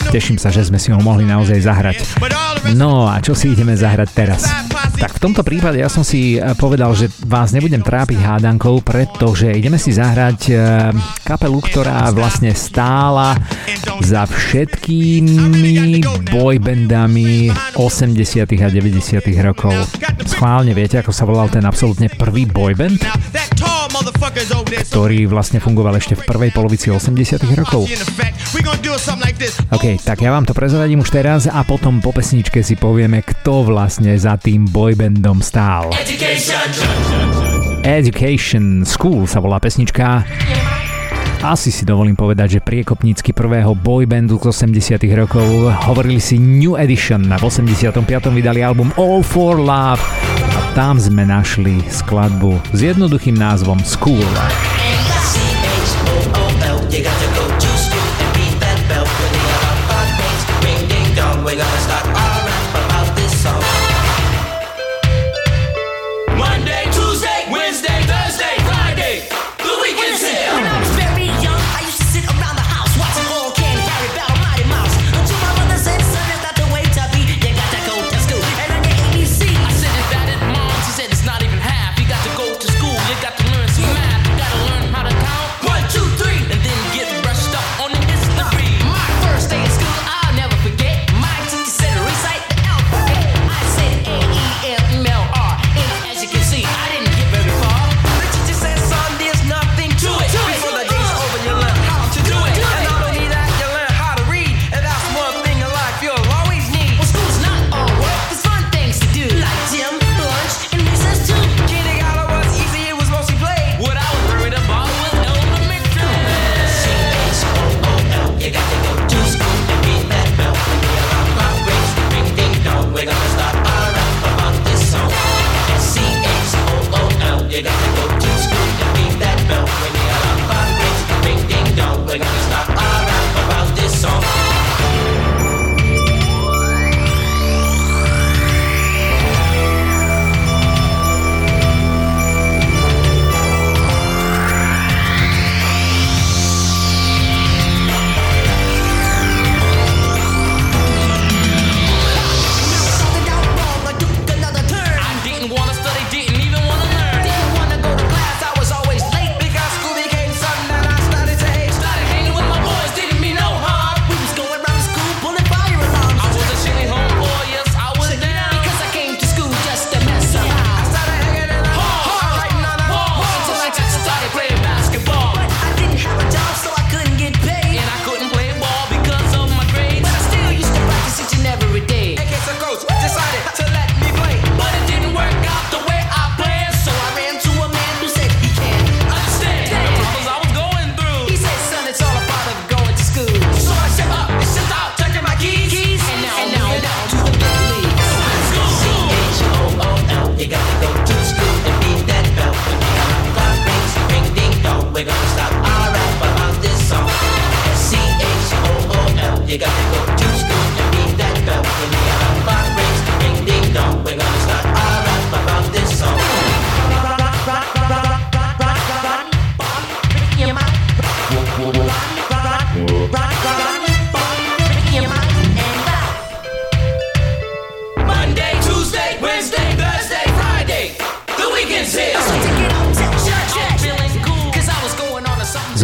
Teším sa, že sme si ho mohli naozaj zahrať. No a čo si ideme zahrať teraz? Tak v tomto prípade ja som si povedal, že vás nebudem trápiť hádankou, pretože ideme si zahrať kapelu, ktorá vlastne stála za všetkými boybandami osemdesiatych a deväťdesiatych rokov. Schválne viete, ako sa volal ten absolútne prvý boyband, ktorý vlastne fungoval ešte v prvej polovici osemdesiatych rokov? Ok, tak ja vám to prezradím už teraz a potom po pesničke si povieme, kto vlastne za tým boybandom stál. Education, Education School sa volá pesnička. Asi si dovolím povedať, že priekopnícky prvého boybandu z osemdesiatych rokov hovorili si New Edition. V osemdesiatom piatom vydali album All for Love a tam sme našli skladbu s jednoduchým názvom School. Gotta learn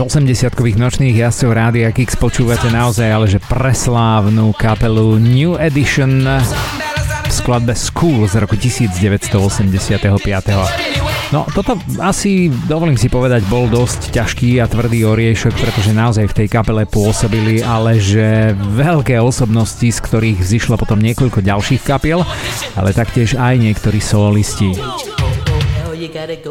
osemdesiatkových nočných jazdcov Rádia Kix počúvate naozaj, ale že preslávnu kapelu New Edition v skladbe School z roku devätnásťstoosemdesiatpäť. No, toto asi, dovolím si povedať, bol dosť ťažký a tvrdý oriešok, pretože naozaj v tej kapele pôsobili, ale že veľké osobnosti, z ktorých zišlo potom niekoľko ďalších kapiel, ale taktiež aj niektorí solisti.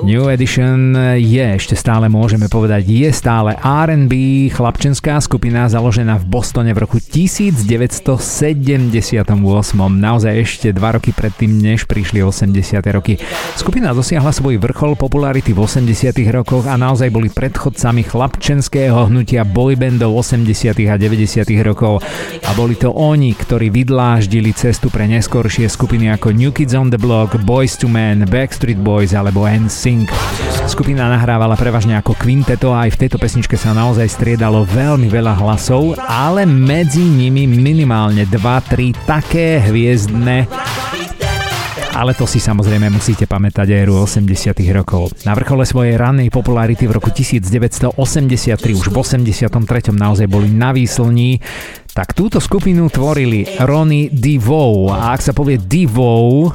New Edition je ešte stále, môžeme povedať, je stále er end bí chlapčenská skupina založená v Bostone v roku devätnásťstosedemdesiatosem. Naozaj ešte dva roky predtým, než prišli osemdesiate roky. Skupina dosiahla svoj vrchol popularity v osemdesiatych rokoch a naozaj boli predchodcami chlapčenského hnutia boybandov osemdesiatych a deväťdesiatych rokov. A boli to oni, ktorí vydláždili cestu pre neskoršie skupiny ako New Kids on the Block, Boyz two Men, Backstreet Boys alebo en sync. Skupina nahrávala prevažne ako kvinteto a aj v tejto pesničke sa naozaj striedalo veľmi veľa hlasov, ale medzi nimi minimálne dva tri také hviezdne. Ale to si samozrejme musíte pamätať aj éru osemdesiatych rokov. Na vrchole svojej rannej popularity v roku devätnásťstoosemdesiattri už v osemdesiatom treťom naozaj boli na výslní. Tak túto skupinu tvorili Ronnie DeVoe, a ak sa povie DeVoe,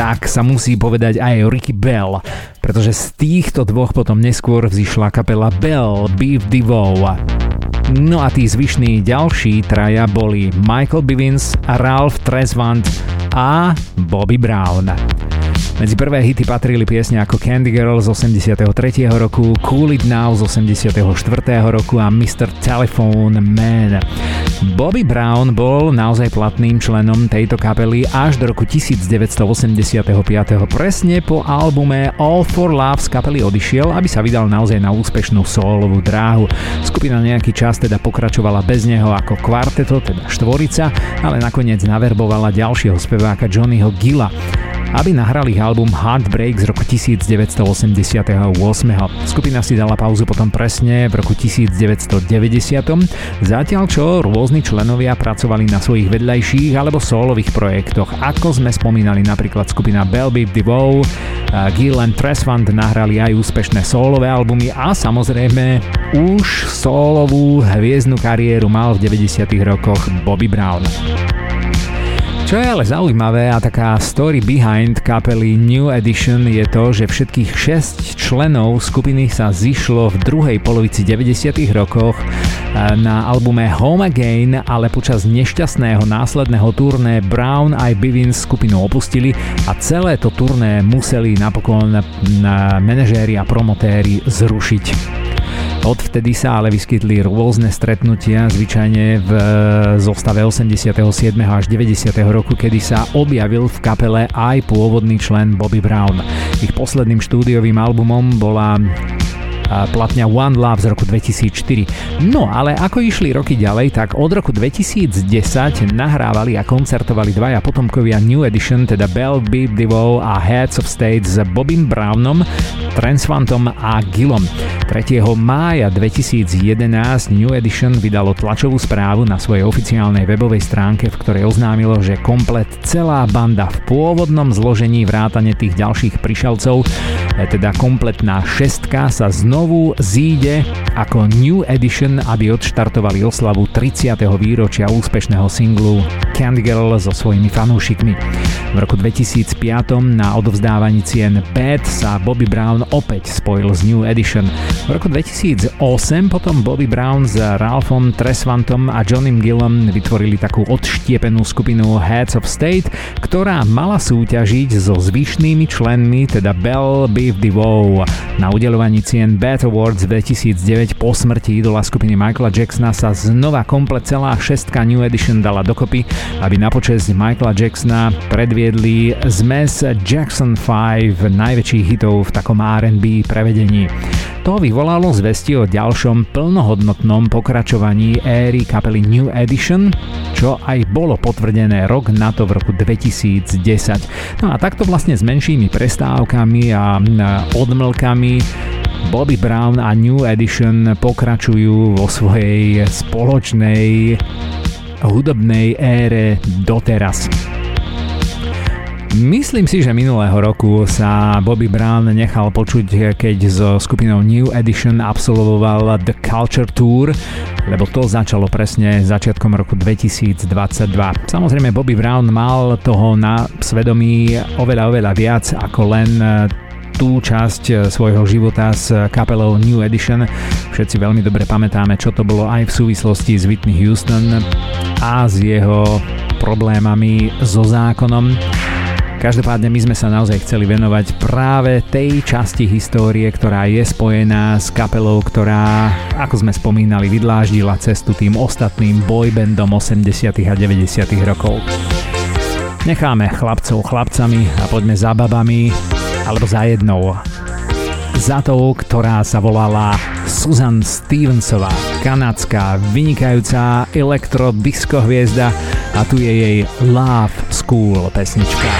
tak sa musí povedať aj Ricky Bell, pretože z týchto dvoch potom neskôr vzýšla kapela Bell Biv DeVoe. No a tí zvyšní ďalší traja boli Michael Bivins, Ralph Tresvant a Bobby Brown. Medzi prvé hity patrili piesne ako Candy Girl z osemdesiateho tretieho roku, Cool It Now z osemdesiateho štvrtého roku a mister Telephone Man. Bobby Brown bol naozaj platným členom tejto kapely až do roku devätnásťstoosemdesiatpäť. Presne po albume All for Love z kapely odišiel, aby sa vydal naozaj na úspešnú sólovú dráhu. Skupina nejaký čas teda pokračovala bez neho ako kvarteto, teda štvorica, ale nakoniec naverbovala ďalšieho speváka Johnnyho Gilla, aby nahrali album Heartbreak z roku devätnásťstoosemdesiatosem. Skupina si dala pauzu potom presne v roku devätnásťstodeväťdesiat, zatiaľ čo rôzni členovia pracovali na svojich vedľajších alebo sólových projektoch. Ako sme spomínali, napríklad skupina Bell Biv DeVoe, Gill and Tresvant nahrali aj úspešné sólové albumy a samozrejme už sólovú hviezdnu kariéru mal v deväťdesiatych rokoch Bobby Brown. Čo je ale zaujímavé a taká story behind kapely New Edition je to, že všetkých šesť členov skupiny sa zišlo v druhej polovici deväťdesiatych rokoch na albume Home Again, ale počas nešťastného následného turné Brown aj Bivins skupinu opustili a celé to turné museli napokon manažéri a promotéri zrušiť. Odvtedy sa ale vyskytli rôzne stretnutia, zvyčajne v zostave osemdesiateho siedmeho až deväťdesiateho roku, kedy sa objavil v kapele aj pôvodný člen Bobby Brown. Ich posledným štúdiovým albumom bola platňa One Love z roku dvetisícštyri. No ale ako išli roky ďalej, tak od roku dvetisícdesať nahrávali a koncertovali dvaja potomkovia New Edition, teda Bell Biv DeVoe a Heads of State s Bobbym Brownom, Tresvantom a Gillom. tretieho mája dvetisícjedenásť New Edition vydalo tlačovú správu na svojej oficiálnej webovej stránke, v ktorej oznámilo, že komplet celá banda v pôvodnom zložení vrátane tých ďalších prišelcov, teda kompletná šestka, sa znovu Novú zíde ako New Edition, aby odštartovali oslavu tridsiateho výročia úspešného singlu Candy Girl so svojimi fanúšikmi. V roku dvetisícpäť na odovzdávaní cien Bad sa Bobby Brown opäť spojil s New Edition. V roku dvetisícosem potom Bobby Brown s Ralphom Tresvantom a Johnem Gillom vytvorili takú odštiepenú skupinu Heads of State, ktorá mala súťažiť so zvyšnými členmi, teda Bell Biv DeVoe. Na udeľovaní cien Bad Awards dvetisícdeväť po smrti idola skupiny Michaela Jacksona sa znova komplet celá šestka New Edition dala dokopy, aby na počesť Michaela Jacksona predviedli zmes Jackson päť najväčších hitov v takom er end bí prevedení. To vyvolalo zvesti o ďalšom plnohodnotnom pokračovaní éry kapely New Edition, čo aj bolo potvrdené rok na to v roku dvetisícdesať. No a takto vlastne s menšími prestávkami a odmlkami Bobby Brown a New Edition pokračujú vo svojej spoločnej hudobnej ére doteraz. Myslím si, že minulého roku sa Bobby Brown nechal počuť, keď so skupinou New Edition absolvoval The Culture Tour, lebo to začalo presne začiatkom roku dvetisícdvadsaťdva. Samozrejme Bobby Brown mal toho na svedomí oveľa, oveľa viac ako len tú časť svojho života s kapelou New Edition. Všetci veľmi dobre pamätáme, čo to bolo aj v súvislosti s Whitney Houston a s jeho problémami so zákonom. Každopádne my sme sa naozaj chceli venovať práve tej časti histórie, ktorá je spojená s kapelou, ktorá, ako sme spomínali, vydláždila cestu tým ostatným boybandom osemdesiatych a deväťdesiatych rokov. Necháme chlapcov chlapcami a poďme za babami, alebo za jednou. Za tou, ktorá sa volala Susan Stevensová, kanadská vynikajúca elektrodisco hviezda, a tu je jej Love School pesnička.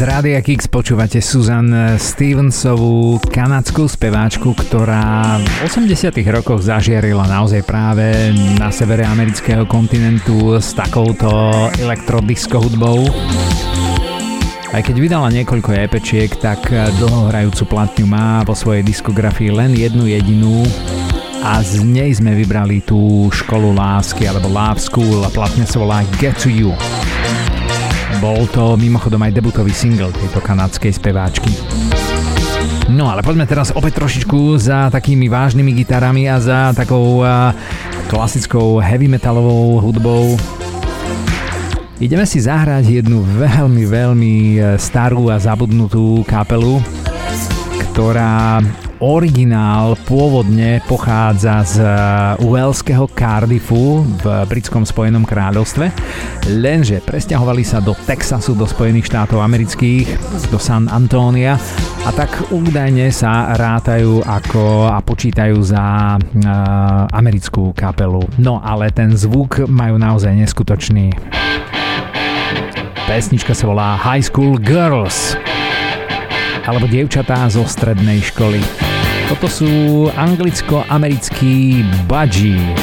Rádia Kix počúvate Susan Stevensovú, kanadskú speváčku, ktorá v osemdesiatych rokoch zažiarila naozaj práve na severe amerického kontinentu s takouto elektrodisco hudbou. Aj keď vydala niekoľko EPčiek, tak dlhohrajúcu platňu má vo svojej diskografii len jednu jedinú a z nej sme vybrali tú školu lásky alebo Love School a platňa sa volá Get to You. Bol to mimochodom aj debutový single tejto kanadskej speváčky. No ale poďme teraz opäť trošičku za takými vážnymi gitarami a za takou uh, klasickou heavy metalovou hudbou. Ideme si zahrať jednu veľmi, veľmi starú a zabudnutú kapelu, ktorá originál pôvodne pochádza z Waleského Cardiffu v britskom Spojenom kráľovstve, lenže presťahovali sa do Texasu, do Spojených štátov amerických, do San Antónia, a tak údajne sa rátajú ako a počítajú za e, americkú kapelu. No ale ten zvuk majú naozaj neskutočný. Pesnička sa volá High School Girls, alebo dievčatá zo strednej školy. Toto sú anglicko-americkí Budgie. Daddy!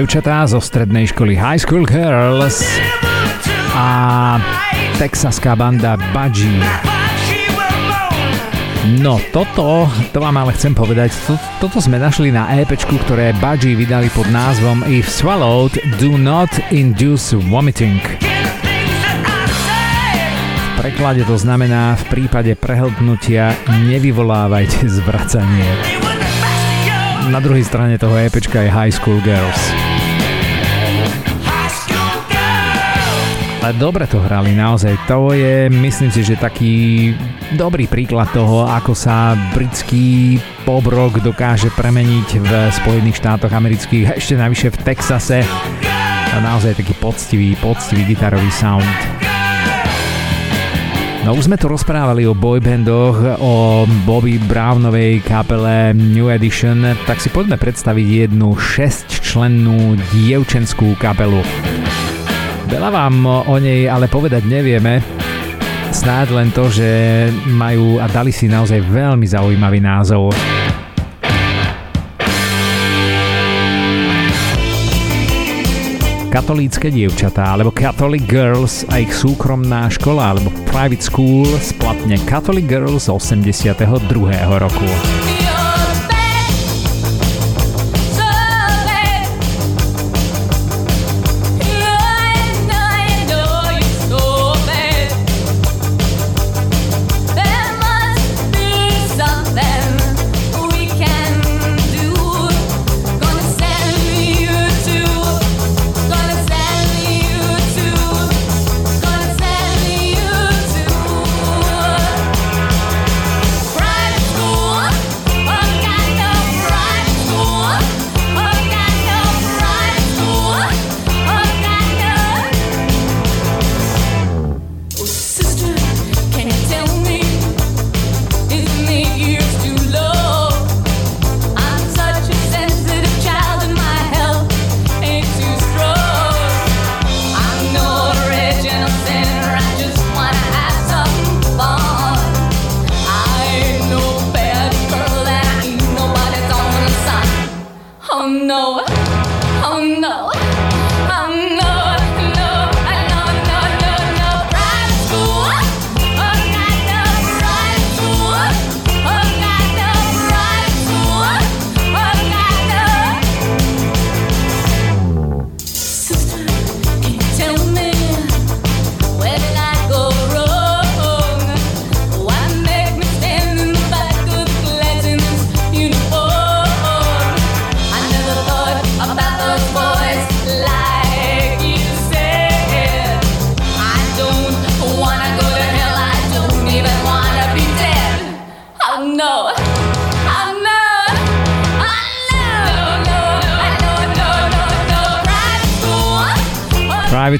dievčatá zo strednej školy High School Girls a texaská banda Budgie. No toto, to vám ale chcem povedať, to, toto sme našli na EPčku, ktoré Budgie vydali pod názvom If Swallowed, Do Not Induce Vomiting. V preklade to znamená, v prípade prehltnutia nevyvolávajte zvracanie. Na druhej strane toho EPčka je High School Girls. Ale dobre to hrali, naozaj. To je, myslím si, že taký dobrý príklad toho, ako sa britský pop rock dokáže premeniť v Spojených štátoch amerických, ešte navyše v Texase. A naozaj taký poctivý, poctivý gitarový sound. No už sme tu rozprávali o boybandoch, o Bobby Brownovej kapele New Edition, tak si poďme predstaviť jednu šesťčlennú dievčenskú kapelu. Veľa vám o nej ale povedať nevieme, snáď len to, že majú a dali si naozaj veľmi zaujímavý názov. Katolícke dievčatá, alebo Catholic Girls a ich súkromná škola, alebo Private School, splatne Catholic Girls osemdesiateho druhého roku.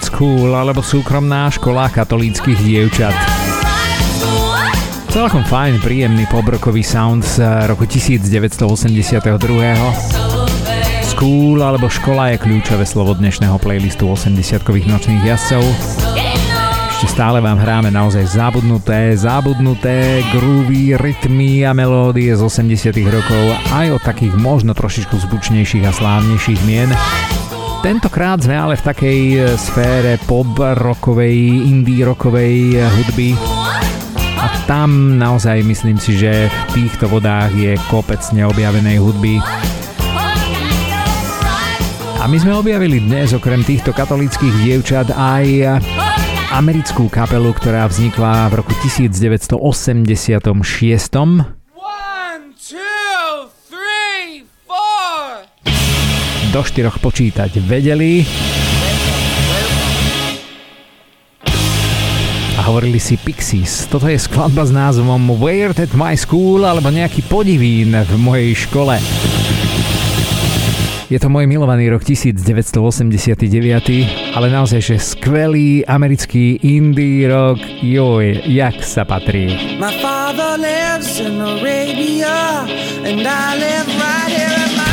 School, alebo súkromná škola katolíckych dievčat. Celkom fajn, príjemný pobrokový sound z roku devätnásťstoosemdesiatdva. School alebo škola je kľúčové slovo dnešného playlistu osemdesiatkových nočných jazdcov. Ešte stále vám hráme naozaj zabudnuté, zabudnuté groovy, rytmy a melódie z osemdesiatych rokov, aj od takých možno trošičku zvučnejších a slávnejších mien. Tentokrát sme ale v takej sfére pop-rockovej, indie-rockovej hudby a tam naozaj myslím si, že v týchto vodách je kopec neobjavenej hudby. A my sme objavili dnes okrem týchto katolíckych dievčat aj americkú kapelu, ktorá vznikla v roku devätnásťstoosemdesiatšesť. Do štyroch počítať vedeli a hovorili si Pixies. Toto je skladba s názvom Weird at My School, alebo nejaký podivín v mojej škole. Je to môj milovaný rok devätnásťstoosemdesiatdeväť, ale naozaj, že skvelý americký indie rock, joj, jak sa patrí. My father lives in Arabia and I live right here at my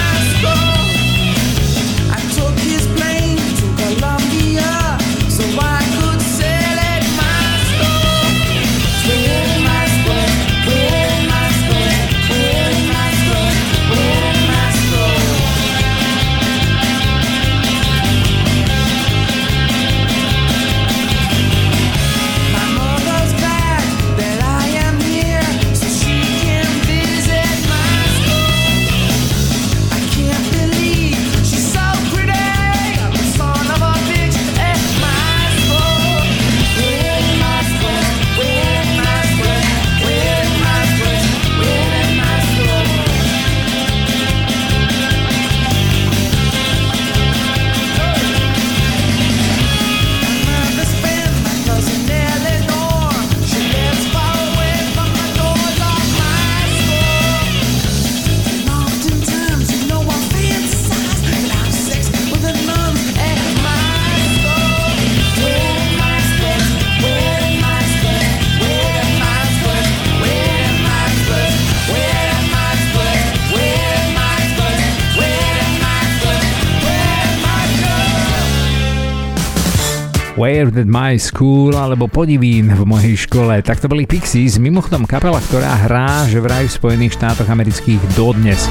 Where That My School alebo Podivín v mojej škole. Tak to boli Pixies, mimochodom kapela, ktorá hrá, že vraj v Spojených štátoch amerických dodnes.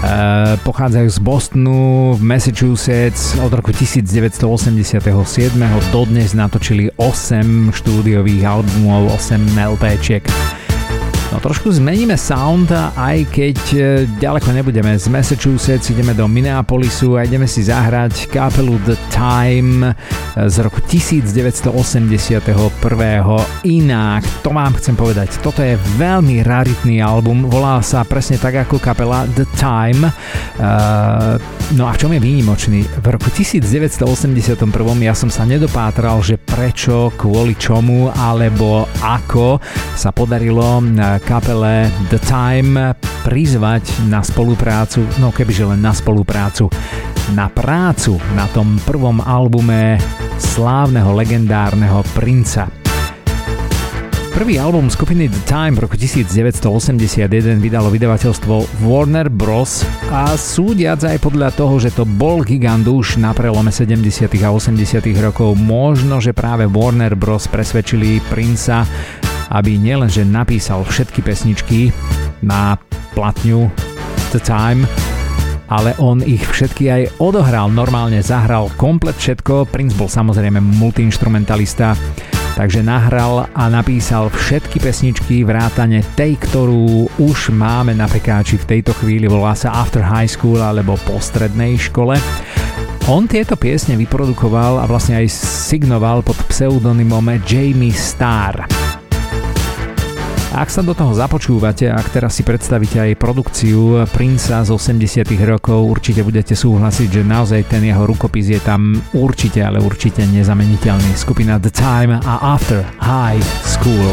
Uh, pochádzajú z Bostonu v Massachusetts od roku devätnásťstoosemdesiatsedem dodnes natočili osem štúdiových albumov, osem LPček. No trošku zmeníme sound, aj keď ďaleko nebudeme. Z Massachusetts ideme do Minneapolisu a ideme si zahrať kapelu The Time z roku devätnásťstoosemdesiatjeden. Inak, to vám chcem povedať, toto je veľmi raritný album, volá sa presne tak ako kapela The Time. No a v čom je výnimočný? V roku devätnásťstoosemdesiatjeden ja som sa nedopátral, že prečo, kvôli čomu alebo ako sa podarilo kapele The Time prizvať na spoluprácu, no kebyže len na spoluprácu, na prácu na tom prvom albume slávneho legendárneho Princa. Prvý album skupiny The Time v roku devätnásťstoosemdesiatjeden vydalo vydavateľstvo Warner Bros. A súdiac aj podľa toho, že to bol gigant už na prelome sedemdesiatych a osemdesiatych rokov, možno, že práve Warner Bros. Presvedčili Princa, aby nielenže napísal všetky pesničky na platňu The Time, ale on ich všetky aj odohral, normálne zahral komplet všetko. Prince bol samozrejme multiinstrumentalista, takže nahral a napísal všetky pesničky vrátane tej, ktorú už máme na pekáči v tejto chvíli, volá sa After High School alebo Po strednej škole. On tieto piesne vyprodukoval a vlastne aj signoval pod pseudonymom Jamie Starr. Ak sa do toho započúvate, ak teraz si predstavíte aj produkciu Princa z osemdesiatych rokov, určite budete súhlasiť, že naozaj ten jeho rukopis je tam určite, ale určite nezameniteľný. Skupina The Time a After High School.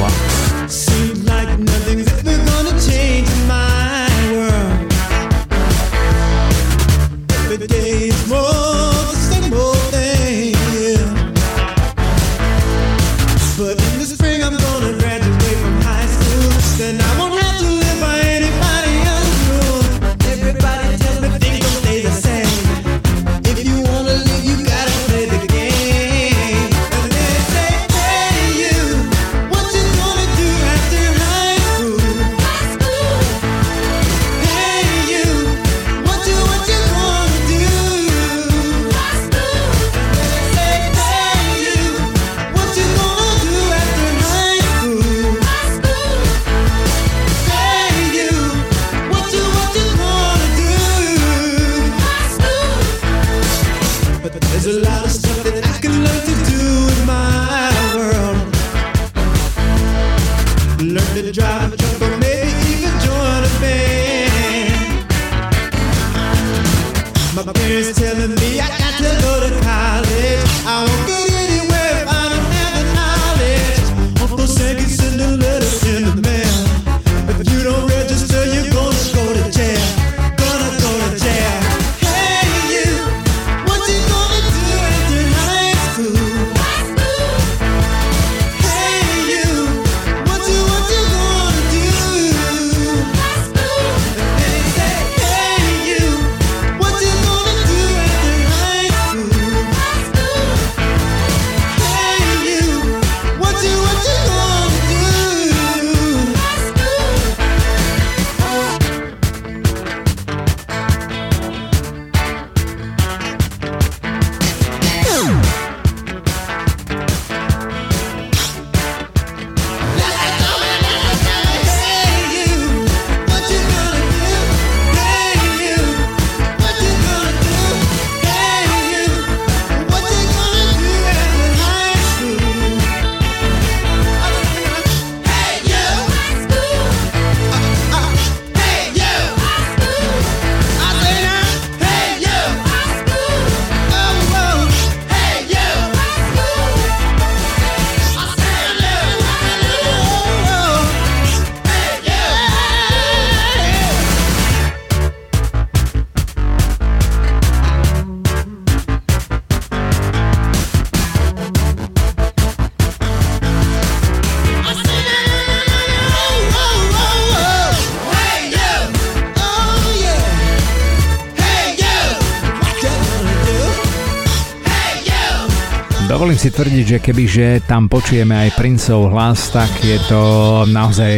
Dovolím si tvrdiť, že kebyže tam počujeme aj Princov hlas, tak je to naozaj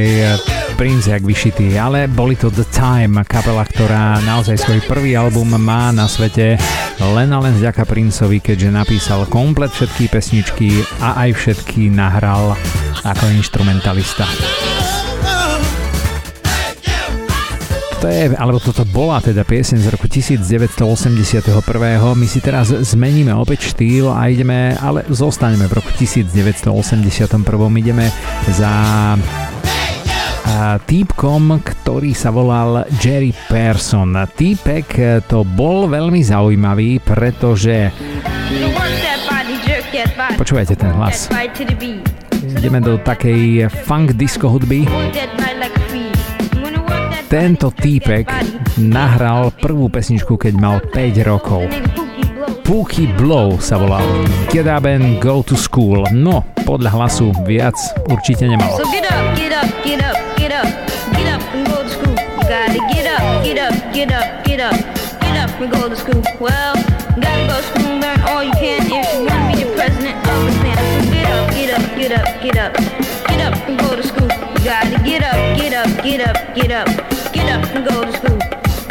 Prince jak vyšitý, ale boli to The Time, kapela, ktorá naozaj svoj prvý album má na svete len a len vďaka Princovi, keďže napísal komplet všetky pesničky a aj všetky nahral ako instrumentalista. To je, alebo toto bola teda pieseň z roku devätnásťstoosemdesiatjeden. My si teraz zmeníme opäť štýl a ideme, ale zostaneme v roku devätnásťstoosemdesiatjeden. Ideme za a, týpkom, ktorý sa volal Jerry Person. Týpek to bol veľmi zaujímavý, pretože... Počúvajte ten hlas. Ideme do takej funk disco hudby. Tento týpek nahral prvú pesničku, keď mal päť rokov. Pookie Blow sa volal Get Up and Go to School. No, podľa hlasu viac určite nemal. So get up, get up, get up, get up, get up and go to school. Gotta get up, get up, get up, get up, get up and go to school. Well, gotta go to school, learn all you can if you wanna be the president of the band. So get up, get up, get up, get up, get up and go to school. Gotta get up, get up, get up, get up. Get up and go to school.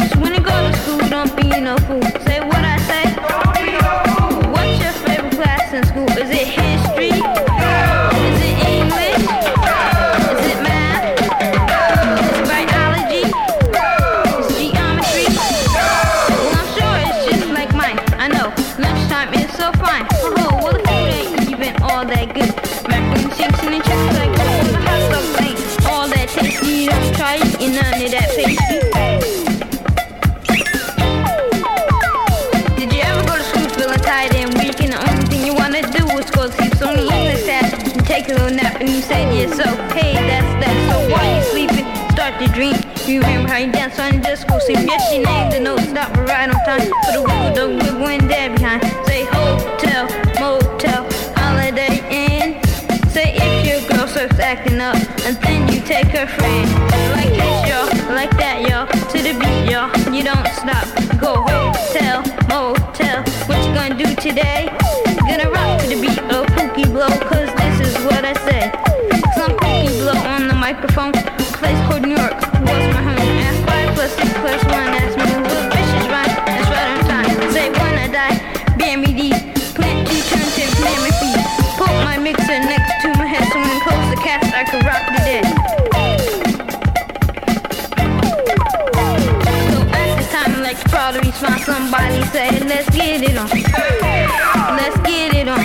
Cause when you go to school, don't be no fool. Say what I say. Don't be no fool. What's your favorite class in school? Is it history? Is it English? Is it math? Is it biology? Is it geometry? Well, I'm sure it's just like mine. I know lunchtime is so fine. Oh, well, the food ain't even all that good. Macaroni and cheese and chips like that. The hot stuff ain't all that tasty. You don't try it and none of that tasty. And you say to yourself, hey, that's that. So while you sleeping, start to dream. You remember how you danced on the school scene. Yes, she named the note, stop right on time. For the wiggle, don't wiggle and dab behind. Say hotel, motel, holiday inn. Say if your girl starts acting up, and then you take her friend. Like this, y'all, like that, y'all. To the beat, y'all, you don't stop. Go hotel, motel. What you gonna do today? Gonna rock to the beat of Pookie Blow, cause this is what I say. Some Pookie Blow on the microphone. A place called New York was my home. Ask five plus six plus one. Ask me who the bitch is right. That's right on time. Say when I die, ban me these. Plant two turns and plant my feet. Put my mixer next to my head, so when I close the cast, I could rock the dead. So at the time, like probably smile. Somebody said, let's get it on. Let's get it on.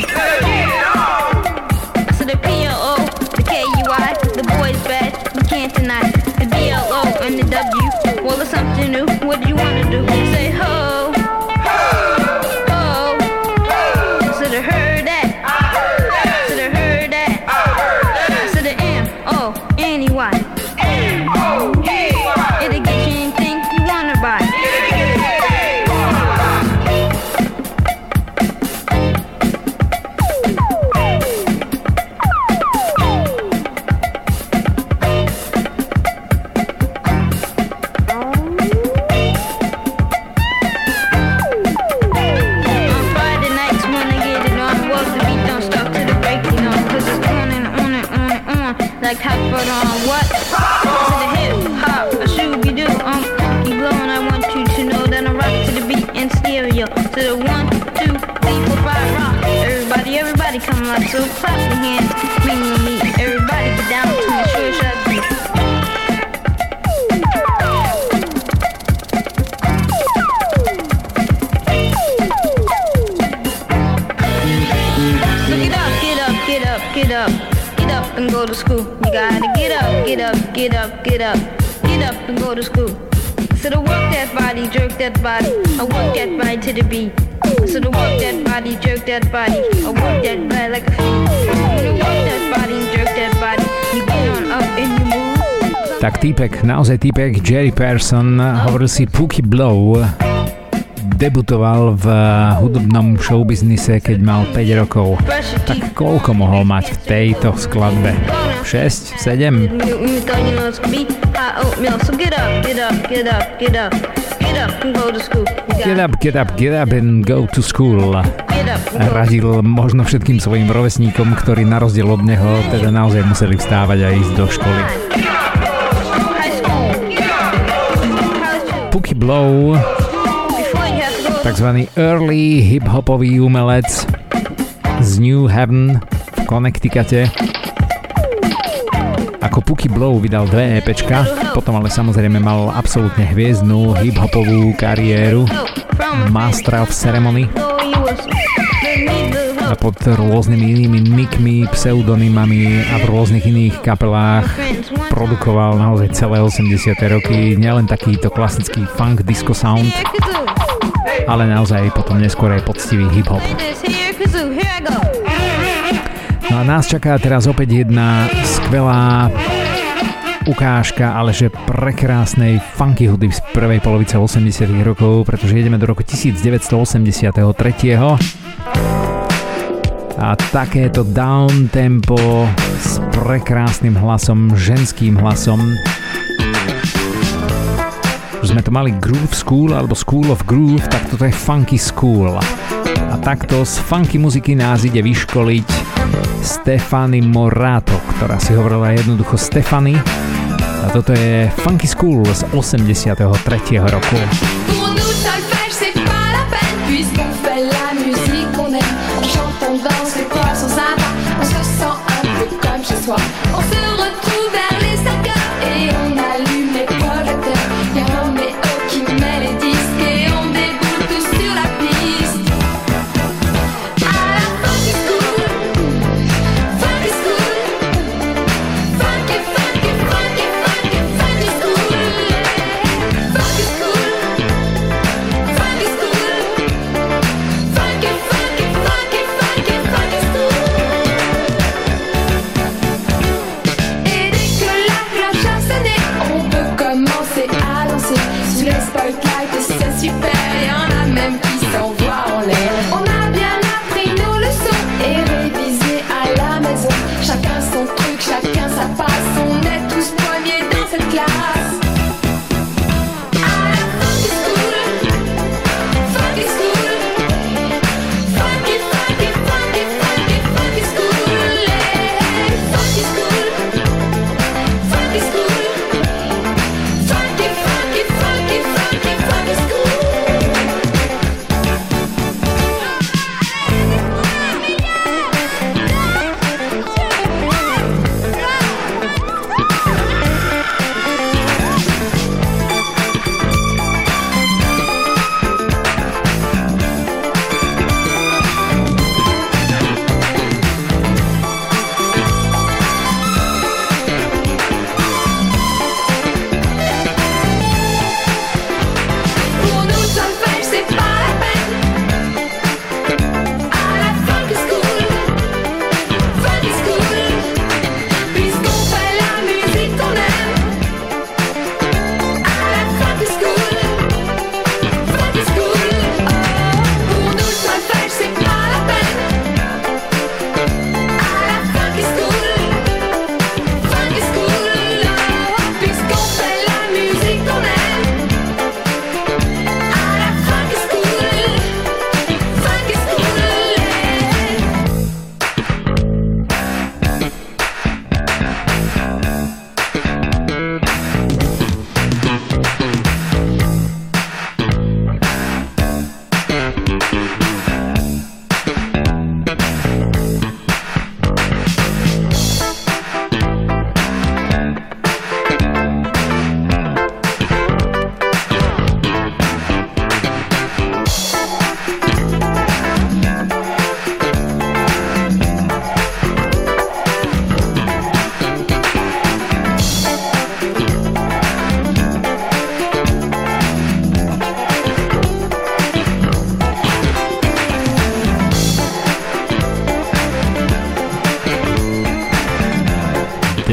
And the W, well, it's something new. What do you want to do? Say ho, ho, ho. Should have heard that. I heard that. Should have heard that. I heard that. Should have M O N E Y. M O N E Y. It'll get you anything you want to buy. Like hop but on what? To the hip hop, a shooby-doo, I'm Pookie Blow, and I want you to know that I'm rocking to the beat and stereo. To the one, two, three, four, five, rock. Everybody, everybody come on, so clap your hands, bring your meat. Everybody get down to the sure shot beat. So get up, get up, get up, get up. Get up and go to school. You gotta get up, get up, get up, get up. Get up and go to school. So to work that body, jerk that body. I work that body to the beat. So to work that body, jerk that body. I work that body like a fiend. So to work that body, jerk that body. You get on up and you move. Tak týpek, naozaj týpek, Jerry Person, hovoril si Pookie Blow. Debutoval v hudobnom showbiznise, keď mal päť rokov. Tak koľko mohol mať v tejto skladbe? šesť, sedem? Get up, get up, get up and go to school. Radil možno všetkým svojim rovesníkom, ktorí na rozdiel od neho teda naozaj museli vstávať a ísť do školy. Pookie Blow, takzvaný early hip-hopový umelec z New Haven v Connecticute. Ako Pookie Blow vydal dve EPčka, potom ale samozrejme mal absolútne hviezdnu hip-hopovú kariéru, Master of Ceremony, a pod rôznymi inými nickmi, pseudonymami a v rôznych iných kapelách produkoval naozaj celé osemdesiate roky, nielen takýto klasický funk disco sound, ale naozaj potom neskôr aj poctivý hip-hop. No a nás čaká teraz opäť jedna skvelá ukážka, ale že prekrásnej funky hudby z prvej polovice osemdesiatych rokov, pretože ideme do roku devätnásťstoosemdesiattri. A takéto downtempo s prekrásnym hlasom, ženským hlasom. Už sme to mali Groove School alebo School of Groove, tak toto je Funky School. A takto z funky muziky nás ide vyškoliť Stefani Morato, ktorá si hovorila jednoducho Stefani, a toto je Funky School z osemdesiateho tretieho roku.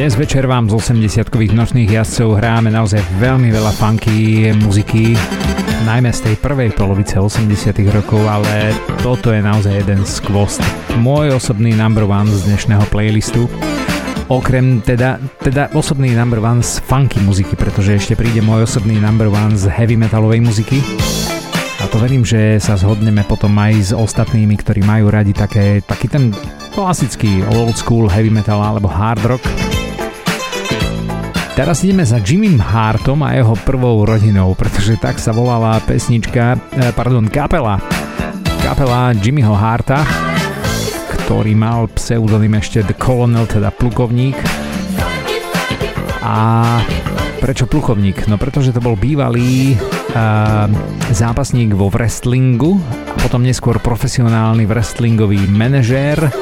Dnes večer vám z osemdesiatkových nočných jazdcov hráme naozaj veľmi veľa funky muziky, najmä z tej prvej polovice osemdesiatych rokov, ale toto je naozaj jeden skvost. Môj osobný number one z dnešného playlistu. Okrem teda, teda osobný number one z funky muziky, pretože ešte príde môj osobný number one z heavy metalovej muziky. A to verím, že sa zhodneme potom aj s ostatnými, ktorí majú radi také, taký ten klasický old school heavy metal alebo hard rock. Teraz ideme za Jimmym Hartom a jeho prvou rodinou, pretože tak sa volala pesnička, pardon, kapela. Kapela Jimmyho Harta, ktorý mal pseudonym ešte The Colonel, teda plukovník. A prečo plukovník? No pretože to bol bývalý uh, zápasník vo wrestlingu a potom neskôr profesionálny wrestlingový manažér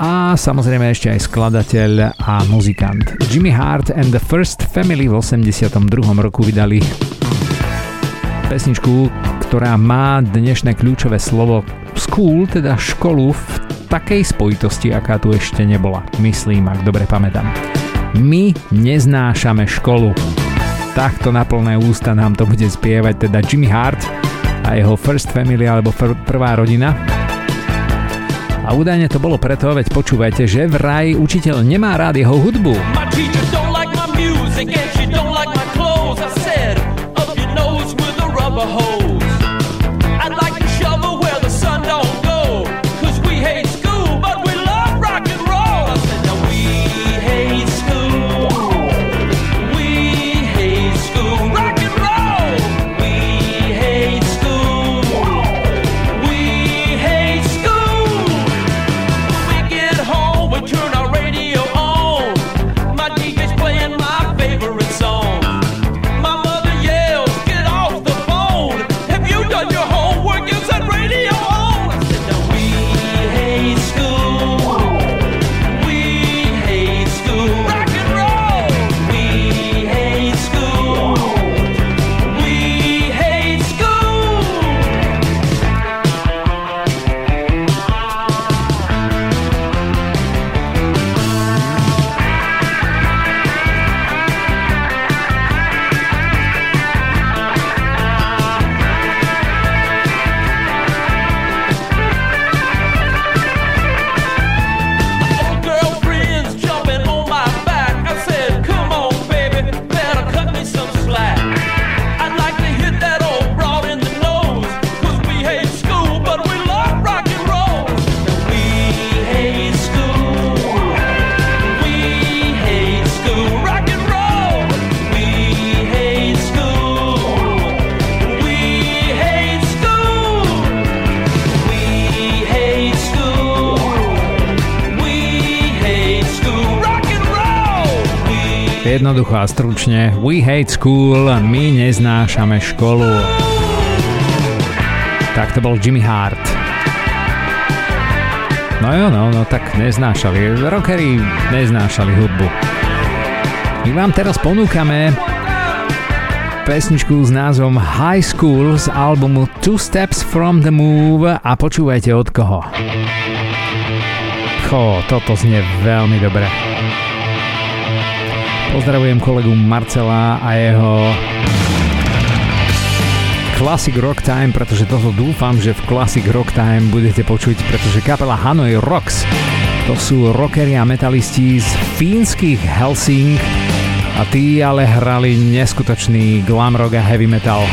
a samozrejme ešte aj skladateľ a muzikant. Jimmy Hart and the First Family v osemdesiatom druhom roku vydali pesničku, ktorá má dnešné kľúčové slovo school, teda školu v takej spojitosti, aká tu ešte nebola. Myslím, ak dobre pamätám. My neznášame školu. Takto na plné ústa nám to bude spievať teda Jimmy Hart a jeho First Family alebo fr- prvá rodina. A údajne to bolo preto, veď počúvajte, že vraj učiteľ nemá rád jeho hudbu. Jednoducho a stručne, we hate school, my neznášame školu. Tak to bol Jimmy Hart. No jo, no, no tak neznášali, rockeri neznášali hudbu. My vám teraz ponúkame pesničku s názvom High School z albumu Two Steps from the Move a počúvajte od koho. Cho, toto znie veľmi dobre. Pozdravujem kolegu Marcela a jeho Classic Rock Time, pretože toho dúfam, že v Classic Rock Time budete počuť, pretože kapela Hanoi Rocks, to sú rockeri a metalisti z fínskych Helsing a tí ale hrali neskutočný glam rock a heavy metal.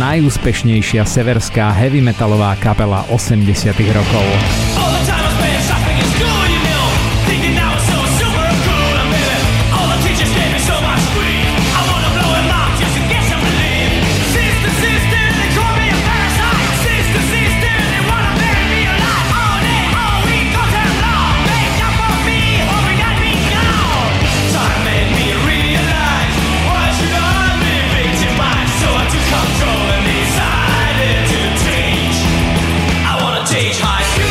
Najúspešnejšia severská heavy metalová kapela osemdesiatych rokov. High school.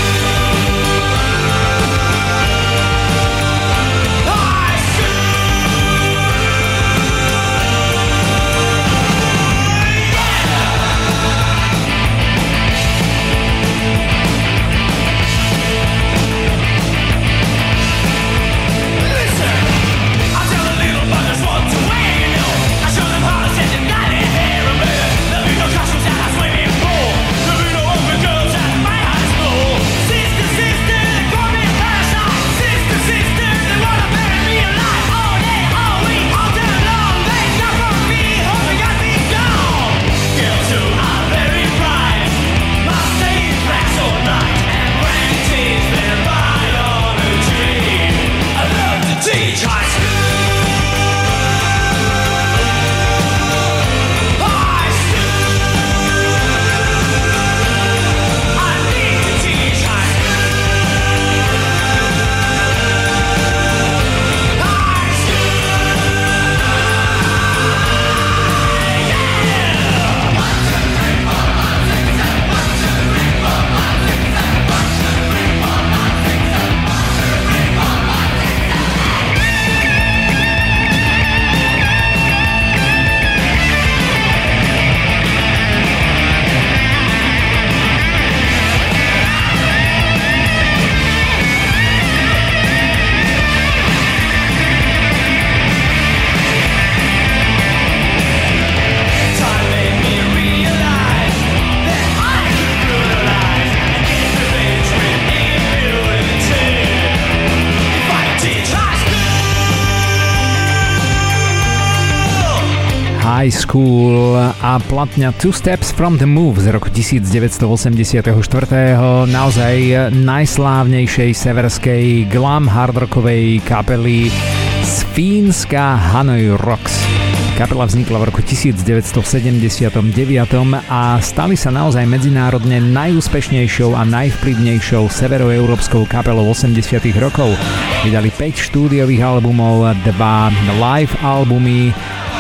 High School a platňa Two Steps from the Move z roku devätnásťstoosemdesiatštyri, naozaj najslávnejšej severskej glam hardrockovej kapely z Fínska Hanoi Rocks. Kapela vznikla v roku devätnásťstosedemdesiatdeväť a stali sa naozaj medzinárodne najúspešnejšou a najvplyvnejšou severoeurópskou kapelou osemdesiatych rokov. Vydali päť štúdiových albumov, dva live albumy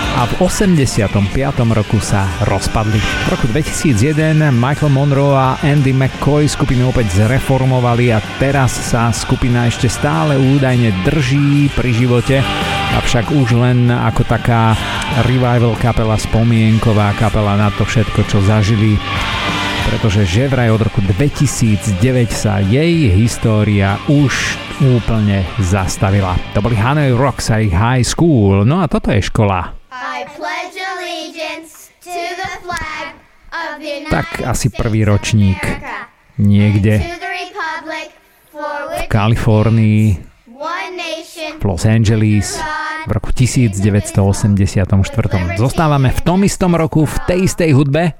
a v osemdesiatom piatom roku sa rozpadli. V roku dvetisícjeden Michael Monroe a Andy McCoy skupinu opäť zreformovali a teraz sa skupina ešte stále údajne drží pri živote, avšak už len ako taká revival kapela, spomienková kapela na to všetko, čo zažili, pretože že vraj od roku dvetisícdeväť sa jej história už úplne zastavila. To boli Hanoi Rocks a ich High School. No a toto je škola. Tak asi prvý ročník niekde v Kalifornii, v Los Angeles v roku devätnásťstoosemdesiatštyri. Zostávame v tom istom roku v tej istej hudbe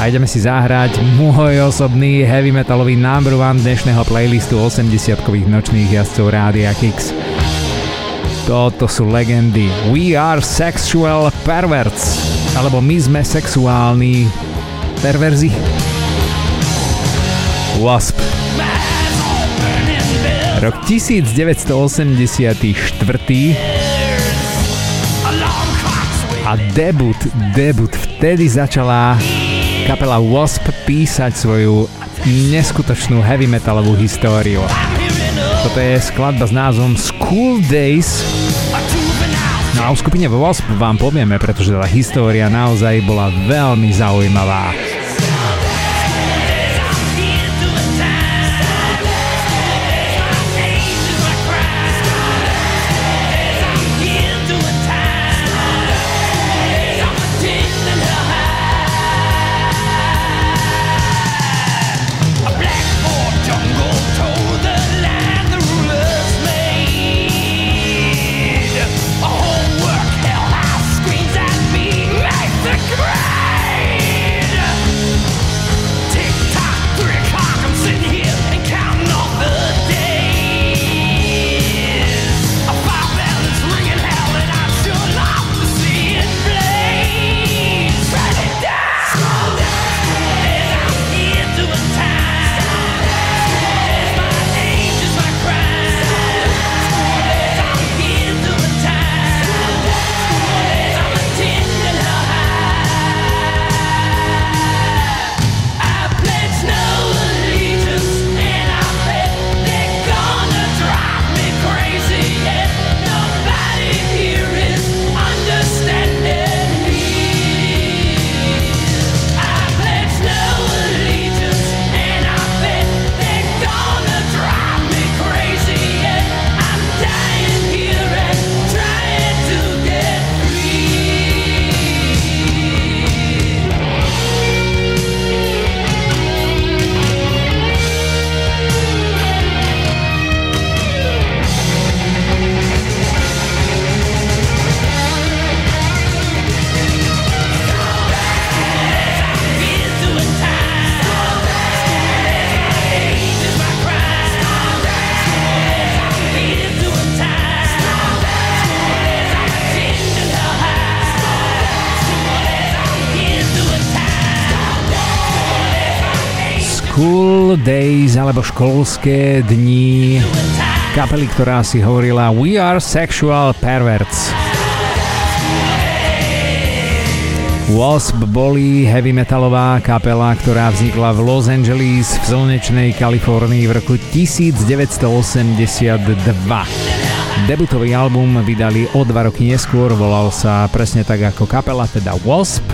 a ideme si zahrať môj osobný heavy metalový number one dnešného playlistu osemdesiatkových nočných jazdcov Rádia Kix. Toto sú legendy We Are Sexual Perverts, alebo my sme sexuálni perverzi. Wasp, rok devätnásťstoosemdesiatštyri a debut, debut, vtedy začala kapela Wasp písať svoju neskutočnú heavy metalovú históriu. Toto je skladba s názvom School Days. No a o skupine Wasp vám povieme, pretože tá história naozaj bola veľmi zaujímavá. Days, alebo školské dni kapely, ktorá si hovorila We Are Sexual Perverts. Wasp boli heavy metalová kapela, ktorá vznikla v Los Angeles v slnečnej Kalifornii v roku devätnásťstoosemdesiatdva. Debutový album vydali o dva roky neskôr, volal sa presne tak ako kapela, teda Wasp.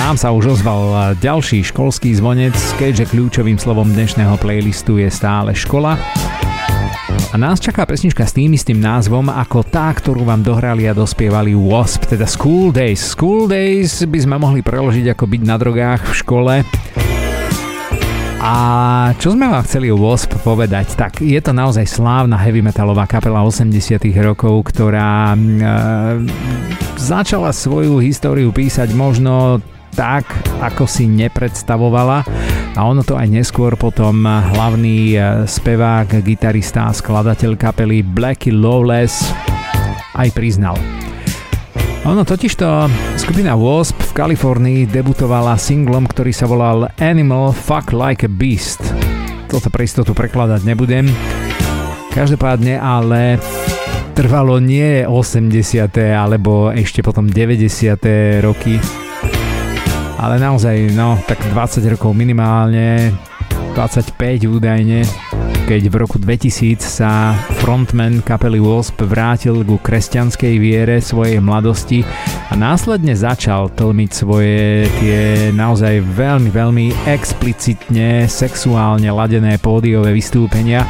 Nám sa už ozval ďalší školský zvonec, keďže kľúčovým slovom dnešného playlistu je stále škola. A nás čaká pesnička s tým istým názvom ako tá, ktorú vám dohrali a dospievali Wasp, teda School Days. School Days by sme mohli preložiť ako byť na drogách v škole. A čo sme vám chceli o Wasp povedať, tak je to naozaj slávna heavy metalová kapela osemdesiatych rokov, ktorá e, začala svoju históriu písať možno tak, ako si nepredstavovala, a ono to aj neskôr potom hlavný spevák, gitarista a skladateľ kapely Blackie Lawless aj priznal. Ono totižto skupina Wasp v Kalifornii debutovala singlom, ktorý sa volal Animal Fuck Like a Beast. Toto pre istotu prekladať nebudem. Každopádne ale trvalo nie osemdesiate alebo ešte potom deväťdesiate roky. Ale naozaj, no, tak dvadsať rokov minimálne, dvadsaťpäť údajne, keď v roku dvetisíc sa frontman kapely Wasp vrátil ku kresťanskej viere svojej mladosti a následne začal tlmiť svoje tie naozaj veľmi, veľmi explicitne sexuálne ladené pódiové vystúpenia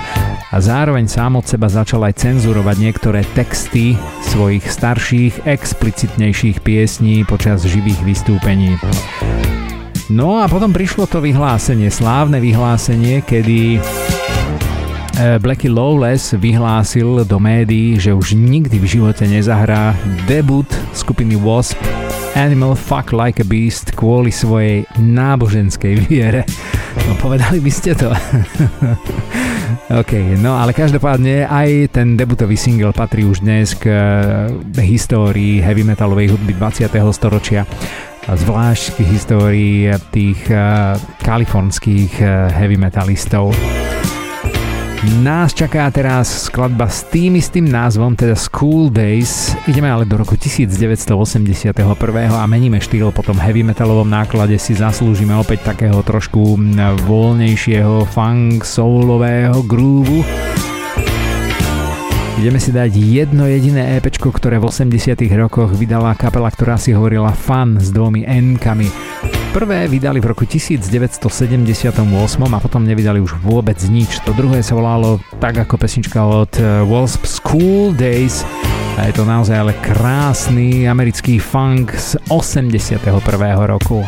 a zároveň sám od seba začal aj cenzurovať niektoré texty svojich starších, explicitnejších piesní počas živých vystúpení. No a potom prišlo to vyhlásenie, slávne vyhlásenie, kedy Blackie Lawless vyhlásil do médií, že už nikdy v živote nezahrá debut skupiny Wasp Animal Fuck Like a Beast kvôli svojej náboženskej viere. No povedali by ste to. OK, no ale každopádne aj ten debutový single patrí už dnes k histórii heavy metalovej hudby dvadsiateho storočia. Zvlášť k histórii tých kalifornských heavy metalistov. Nás čaká teraz skladba s tým istým názvom, teda School Days. Ideme ale do roku devätnásťstoosemdesiatjeden a meníme štýl. Po tom heavy metalovom náklade si zaslúžime opäť takého trošku voľnejšieho funk soulového groovu. Ideme si dať jedno jediné EPčko, ktoré v osemdesiatych rokoch vydala kapela, ktorá si hovorila Fun s dvomi N-kami. Prvé vydali v roku devätnásťstosedemdesiatosem a potom nevydali už vôbec nič. To druhé sa volalo tak ako pesnička od Wasp School Days a je to naozaj ale krásny americký funk z osemdesiateho prvého roku.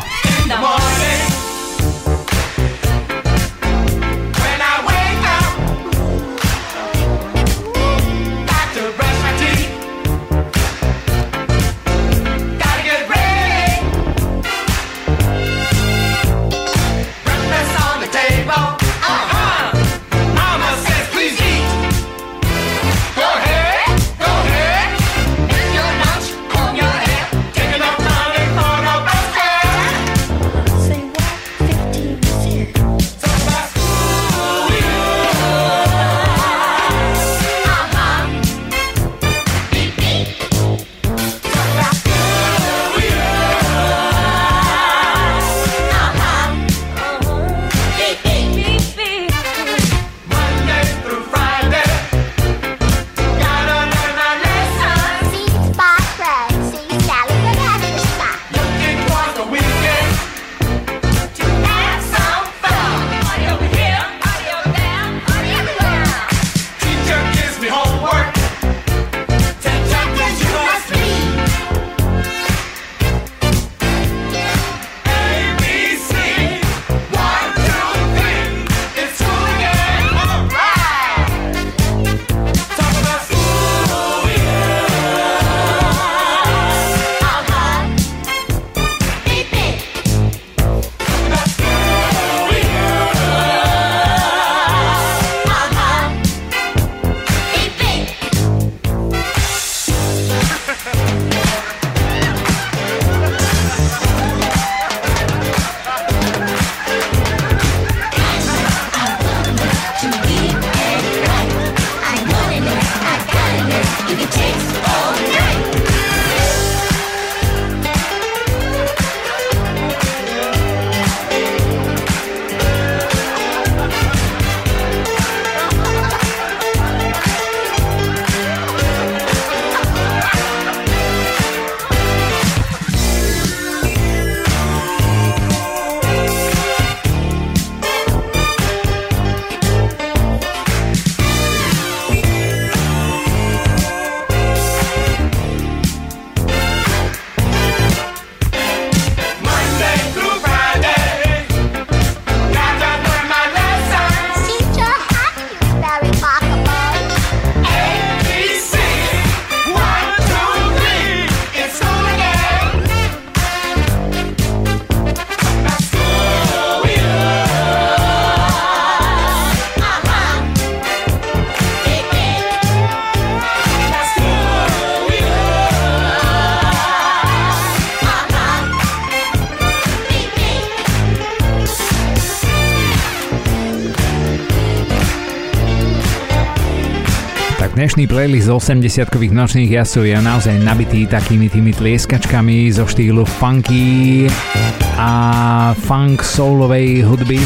Dnešný playlist z osemdesiatkových nočných jazdcov je naozaj nabitý takými tými tlieskačkami zo štýlu funky a funk soulovej hudby.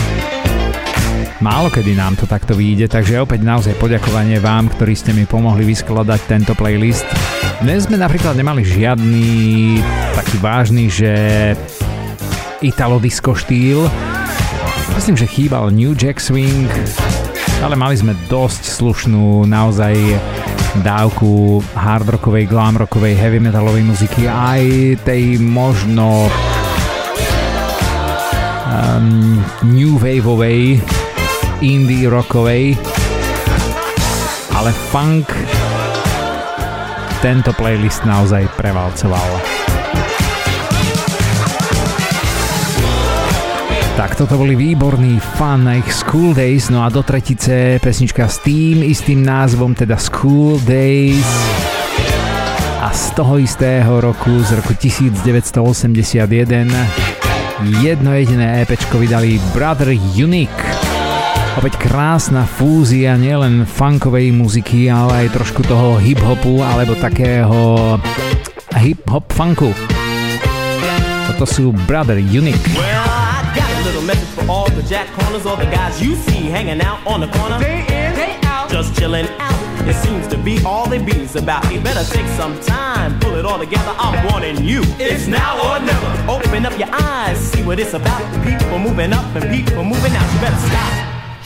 Málo kedy nám to takto vyjde, takže opäť naozaj poďakovanie vám, ktorí ste mi pomohli vyskladať tento playlist. Dnes sme napríklad nemali žiadny taký vážny, že italodisco štýl. Myslím, že chýbal New Jack Swing, ale mali sme dosť slušnú naozaj dávku hardrockovej, glamrockovej, heavy metalovej muziky, aj tej možno um, new waveovej, indie rockovej, ale funk tento playlist naozaj prevalcoval. Tak toto boli výborný fun na ich School Days, no a do tretice pesnička s tým istým názvom, teda School Days, a z toho istého roku, z roku devätnásť osemdesiatjeden, jedno jediné EPčko vydali Brother Unique. Opäť krásna fúzia nielen funkovej muziky, ale aj trošku toho hip-hopu alebo takého hip-hop funku. Toto sú Brother Unique. Well, I got a little message for all the jack corners, all the guys you see hanging out on the corner. Day in, day out, just chilling out. It seems to be all they bees about. You better take some time, pull it all together, I'm warning you. It's now or never. Open up your eyes, see what it's about. People moving up and people moving out. You better stop.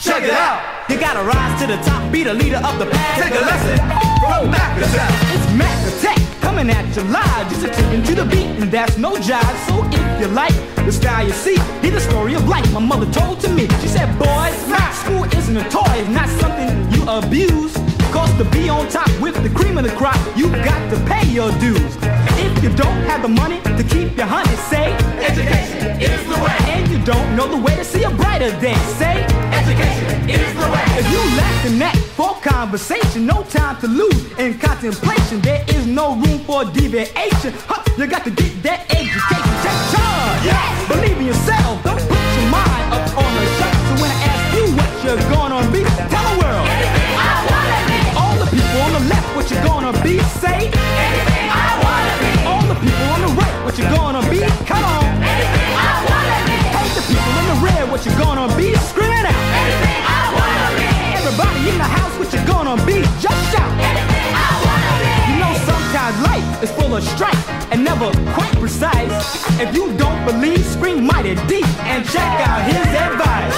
Check it out! You gotta rise to the top, be the leader of the pack. Take a lesson from Mac Attack. It's Mac Attack coming at you live. Just a tune to the beat, and that's no jive. So if you like the style you see, hear the story of life my mother told to me. She said, boys, rap school isn't a toy. It's not something you abuse. Cause to be on top with the cream of the crop, you got to pay your dues. If you don't have the money to keep your honey, say education is the way. And you don't know the way to see a brighter day, say education is the way. If you lack the knack for conversation, no time to lose in contemplation. There is no room for deviation. Huh, you got to get that education. Take charge. Yes. Believe in yourself. Don't put your mind up on the shelf. So when I ask you what you're gonna be, tell the world. Anything I wanna be. All the people on the left, what you're gonna be, say anything I wanna be. All the people on the right, what you're gonna be? Come on. Anything I wanna be. Hate the people in the red, what you're gonna be? Scream it out. Anything I wanna be. Everybody in the house, what you're gonna be? Just shout. Anything I wanna be. You know sometimes life is full of strife and never quite precise. If you don't believe, scream mighty deep and check out his advice.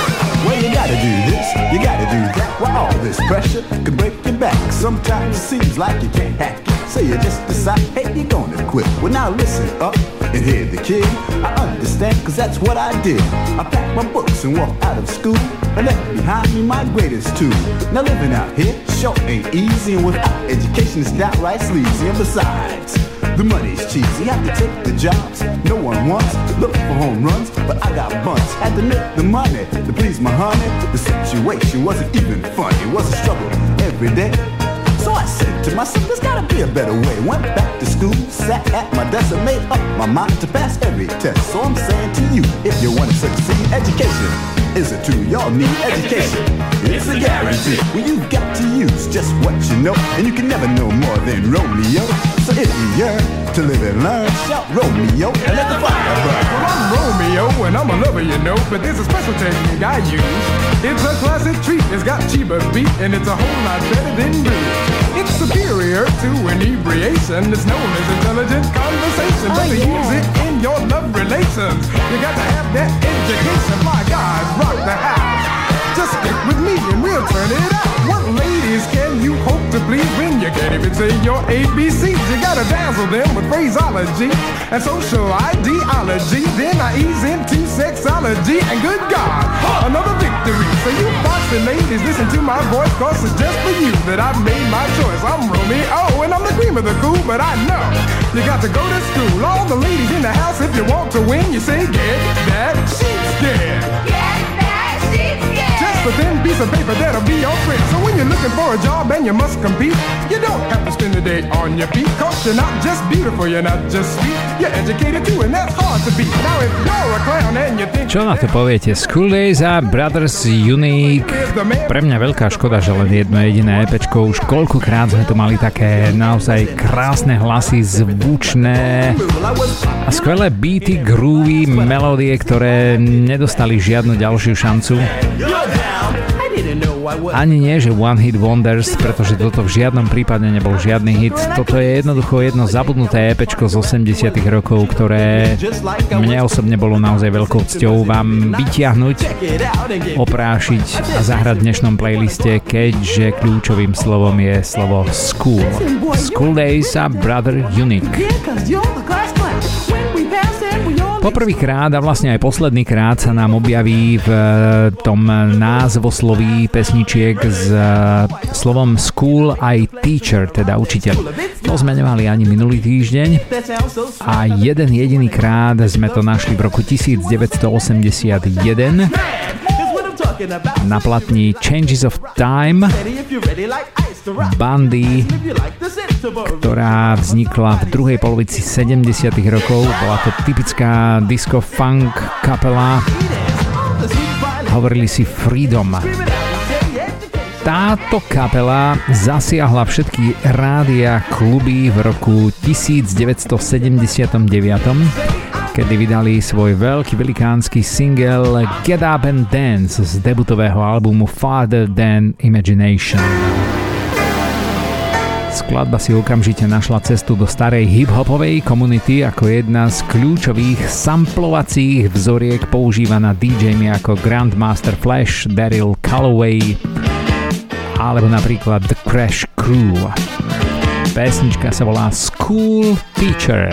Well, you gotta do this, you gotta do that. Well, all this pressure could break your back. Sometimes it seems like you can't hack it. So you just decide, hey, you're gonna quit. Well, now listen up and hear the kid. I understand, cause that's what I did. I packed my books and walked out of school. I left behind me my greatest tool. Now living out here sure ain't easy. And without education it's downright sleazy. And besides, the money's cheesy. Had to take the jobs no one wants. Look for home runs, but I got bunts. Had to make the money to please my honey. The situation wasn't even funny. It was a struggle every day. So I said to myself, there's gotta be a better way. Went back to school, sat at my desk, and made up my mind to pass every test. So I'm saying to you, if you wanna succeed, education is a tool. Y'all need education. It's a guarantee. Well, you got to use just what you know, and you can never know more than Romeo. So if you yearn to live and learn, shout Romeo and let the fire burn. Well, I'm Romeo and I'm a lover, you know, but there's a special technique I use. It's a classic treat, it's got cheaper beat, and it's a whole lot better than blue. It's superior to inebriation, it's known as intelligent conversation. Oh, better yeah. Use it in your love relations. You got to have that education, my guys, rock the house. Just stick with me and we'll turn it out. What ladies can you hope to please when you can't even say your A B Cs? You gotta dazzle them with phraseology and social ideology. Then I ease into sexology and good God, another victory. So you boxing ladies, listen to my voice, cause it's just for you that I've made my choice. I'm Romeo and I'm the cream of the cool, but I know you got to go to school. All the ladies in the house, if you want to win, you say get that sheepskin. Get that sheepskin. But then be piece of paper that'll be your print. So when you're looking for a job and you must compete, you don't have to spend the day on your feet. Cause you're not just beautiful, you're not just sweet, you're educated too and that's hard to beat. Now if you're a clown and you think... Čo na to poviete? School Days a Brothers Unique. Pre mňa veľká škoda, že len jedno jediné EPčko. Už koľkokrát sme tu mali také naozaj krásne hlasy, zvučné a skvelé beaty, groovy, melódie, ktoré nedostali žiadnu ďalšiu šancu. Ani nie, že One Hit Wonders, pretože toto v žiadnom prípade nebol žiadny hit. Toto je jednoducho jedno zabudnuté EPčko z osemdesiatych rokov, ktoré mne osobne bolo naozaj veľkou cťou vám vytiahnuť, oprášiť a zahrať v dnešnom playliste, keďže kľúčovým slovom je slovo School. School Days a Brother Unique. Poprvýkrát a vlastne aj posledný krát sa nám objaví v tom názvosloví pesničiek s slovom school aj teacher, teda učiteľ. To sme nemali ani minulý týždeň a jeden jediný krát sme to našli v roku devätnásť osemdesiatjeden na platni Changes of Time bandy, ktorá vznikla v druhej polovici sedemdesiatych rokov. Bola to typická disco-funk kapela. Hovorili si Freedom. Táto kapela zasiahla všetky rádia, kluby v roku devätnásť sedemdesiatdeväť, kedy vydali svoj veľký velikánsky single Get Up and Dance z debutového albumu Farther Than Imagination. Skladba si okamžite našla cestu do starej hip-hopovej komunity ako jedna z kľúčových samplovacích vzoriek používaná DJmi ako Grandmaster Flash, Daryl Calloway alebo napríklad The Crash Crew. Pesnička sa volá School Teacher.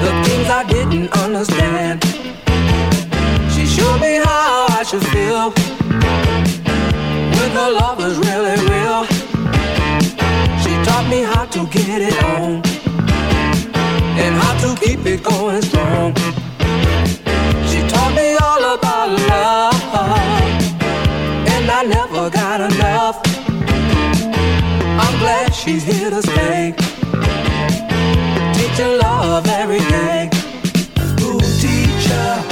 The things I didn't understand. She showed me how I should feel. When the love was really real. She taught me how to get it on and how to keep it going strong. She taught me all about love and I never got enough. I'm glad she's here to stay. Teacher, love everything. Ooh, teacher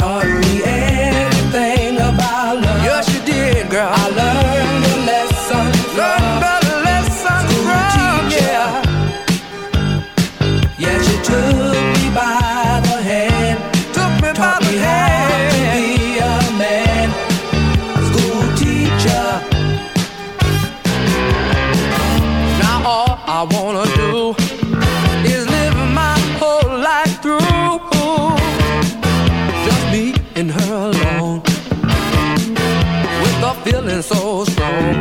taught me everything about love. Yes, you did, girl. I learned the lesson. Learned the lesson from you. Yeah, she took me by the hand. Took me taught by the me hand. Taught me how to be a man. School teacher. Now all I wanna do. Feeling so strong.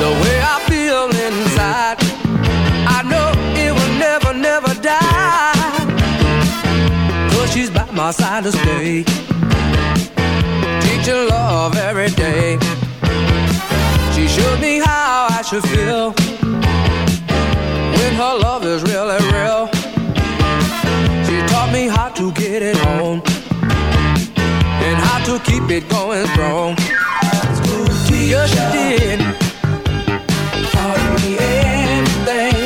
The way I feel inside, I know it will never, never die. Cause she's by my side to stay. Teaching love every day. She showed me how I should feel. When her love is really real. She taught me how to get it on and how to keep it going strong. School teacher, yes, she did. Taught me everything,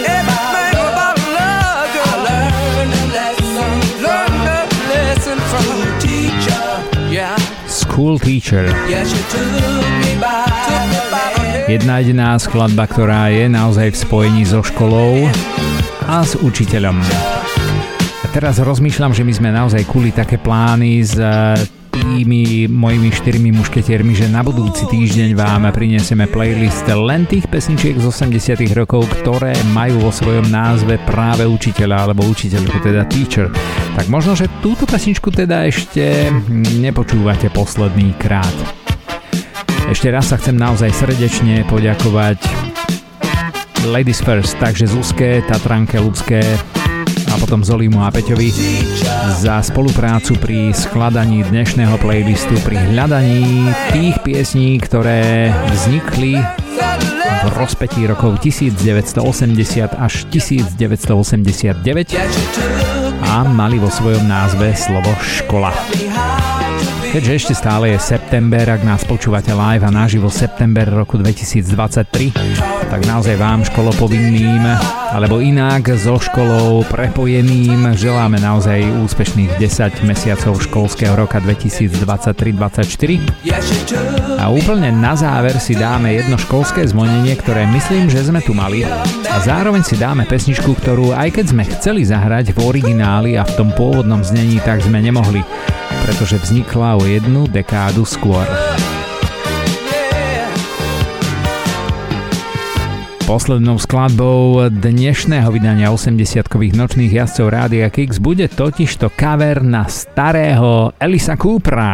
everything about, about love, girl. I learned a lesson, learned a lesson from school teacher. Yeah. School teacher. Yeah, she took me by, took me by. Jedna jediná skladba, ktorá je naozaj v spojení so školou a s učiteľom. A teraz rozmýšľam, že my sme naozaj kuli také plány z tými mojimi štyrmi mušketiermi, že na budúci týždeň vám prinesieme playlist len tých pesničiek z osemdesiatych rokov, ktoré majú vo svojom názve práve učiteľa alebo učiteľku, teda teacher. Tak možno, že túto pesničku teda ešte nepočúvate posledný krát. Ešte raz sa chcem naozaj srdečne poďakovať Ladies First, takže Zuzke, Tatranke, Lucke a potom Zolimu a Peťovi za spoluprácu pri skladaní dnešného playlistu, pri hľadaní tých piesní, ktoré vznikli v v rozpetí rokov devätnásťstoosemdesiat až devätnásťstoosemdesiatdeväť a mali vo svojom názve slovo škola. Keďže ešte stále je september, ak nás počúvate live a naživo september roku dvetisícdvadsaťtri, tak naozaj vám školopovinným alebo inak so školou prepojeným želáme naozaj úspešných desať mesiacov školského roka dvetisícdvadsaťtri dvadsaťštyri. A úplne na záver si dáme jedno školské zvonenie, ktoré myslím, že sme tu mali, a zároveň si dáme pesničku, ktorú aj keď sme chceli zahrať v origináli a v tom pôvodnom znení, tak sme nemohli, pretože vznikla o jednu dekádu skôr. Poslednou skladbou dnešného vydania osemdesiatkových nočných jazdcov Rádia Kix bude totižto cover na starého Elisa Coopera.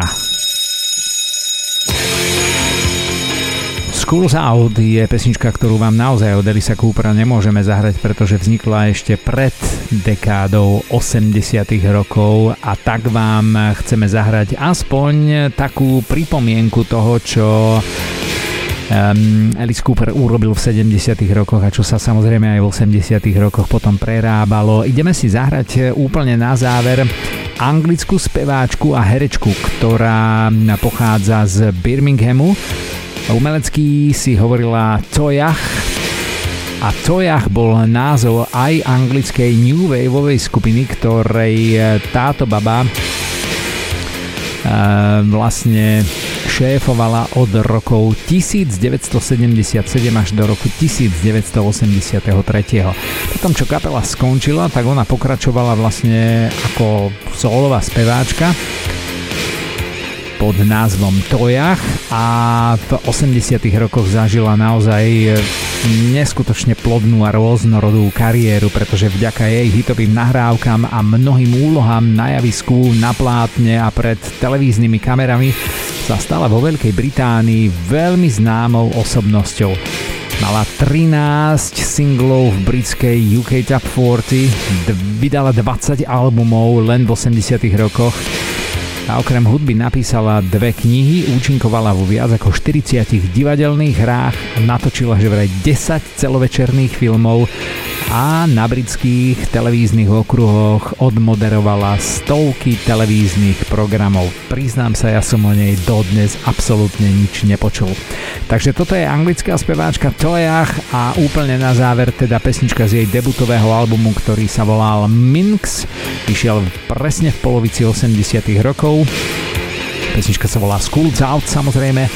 School's Out je pesnička, ktorú vám naozaj od Elisa Coopera nemôžeme zahrať, pretože vznikla ešte pred dekádou osemdesiatych rokov, a tak vám chceme zahrať aspoň takú pripomienku toho, čo Um, Alice Cooper urobil v sedemdesiatych rokoch a čo sa samozrejme aj v osemdesiatych rokoch potom prerábalo. Ideme si zahrať úplne na záver anglickú speváčku a herečku, ktorá pochádza z Birminghamu. Umelecky si hovorila Tojach a Tojach bol názov aj anglickej new waveovej skupiny, ktorej táto baba uh, vlastne šéfovala od rokov devätnásťstosedemdesiatsedem až do roku devätnásťstoosemdesiattri. Potom, čo kapela skončila, tak ona pokračovala vlastne ako solová speváčka pod názvom Tojach a v osemdesiatych rokoch zažila naozaj neskutočne plodnú a rôznorodú kariéru, pretože vďaka jej hitovým nahrávkam a mnohým úlohám na javisku, na plátne a pred televíznymi kamerami sa stala vo Veľkej Británii veľmi známou osobnosťou. Mala trinásť singlov v britskej ú ká Top štyridsať, vydala dvadsať albumov len v osemdesiatych rokoch a okrem hudby napísala dve knihy, účinkovala vo viac ako štyridsiatich divadelných hrách, natočila že vraj desať celovečerných filmov a na britských televíznych okruhoch odmoderovala stovky televíznych programov. Priznám sa, ja som o nej dodnes absolútne nič nepočul. Takže toto je anglická speváčka Tojach a úplne na záver teda pesnička z jej debutového albumu, ktorý sa volal Minx. Vyšiel presne v polovici osemdesiatych rokov. Pesnička sa volá School's Out samozrejme.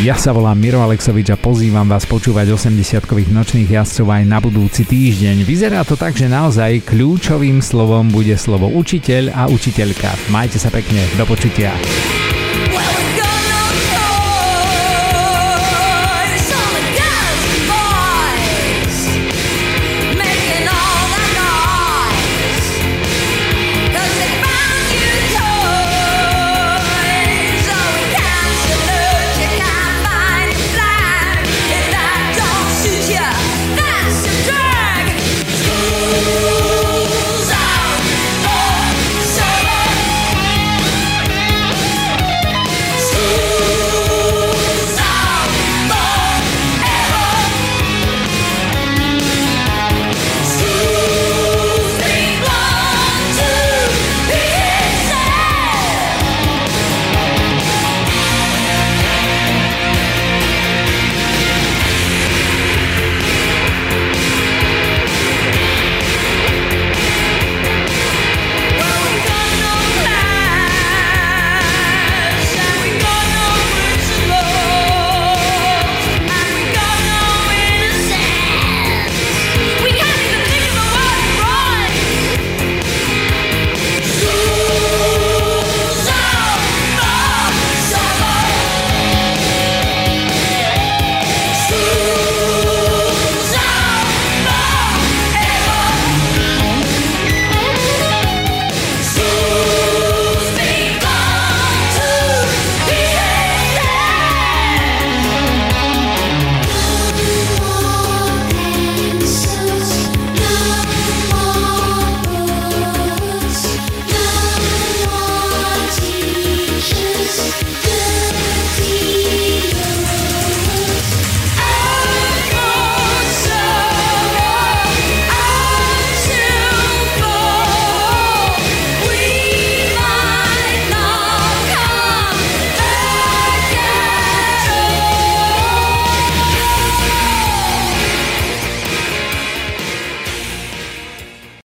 Ja sa volám Miro Alexovič a pozývam vás počúvať osemdesiatkových nočných jazdcov aj na budúci týždeň. Vyzerá to tak, že naozaj kľúčovým slovom bude slovo učiteľ a učiteľka. Majte sa pekne, do počutia.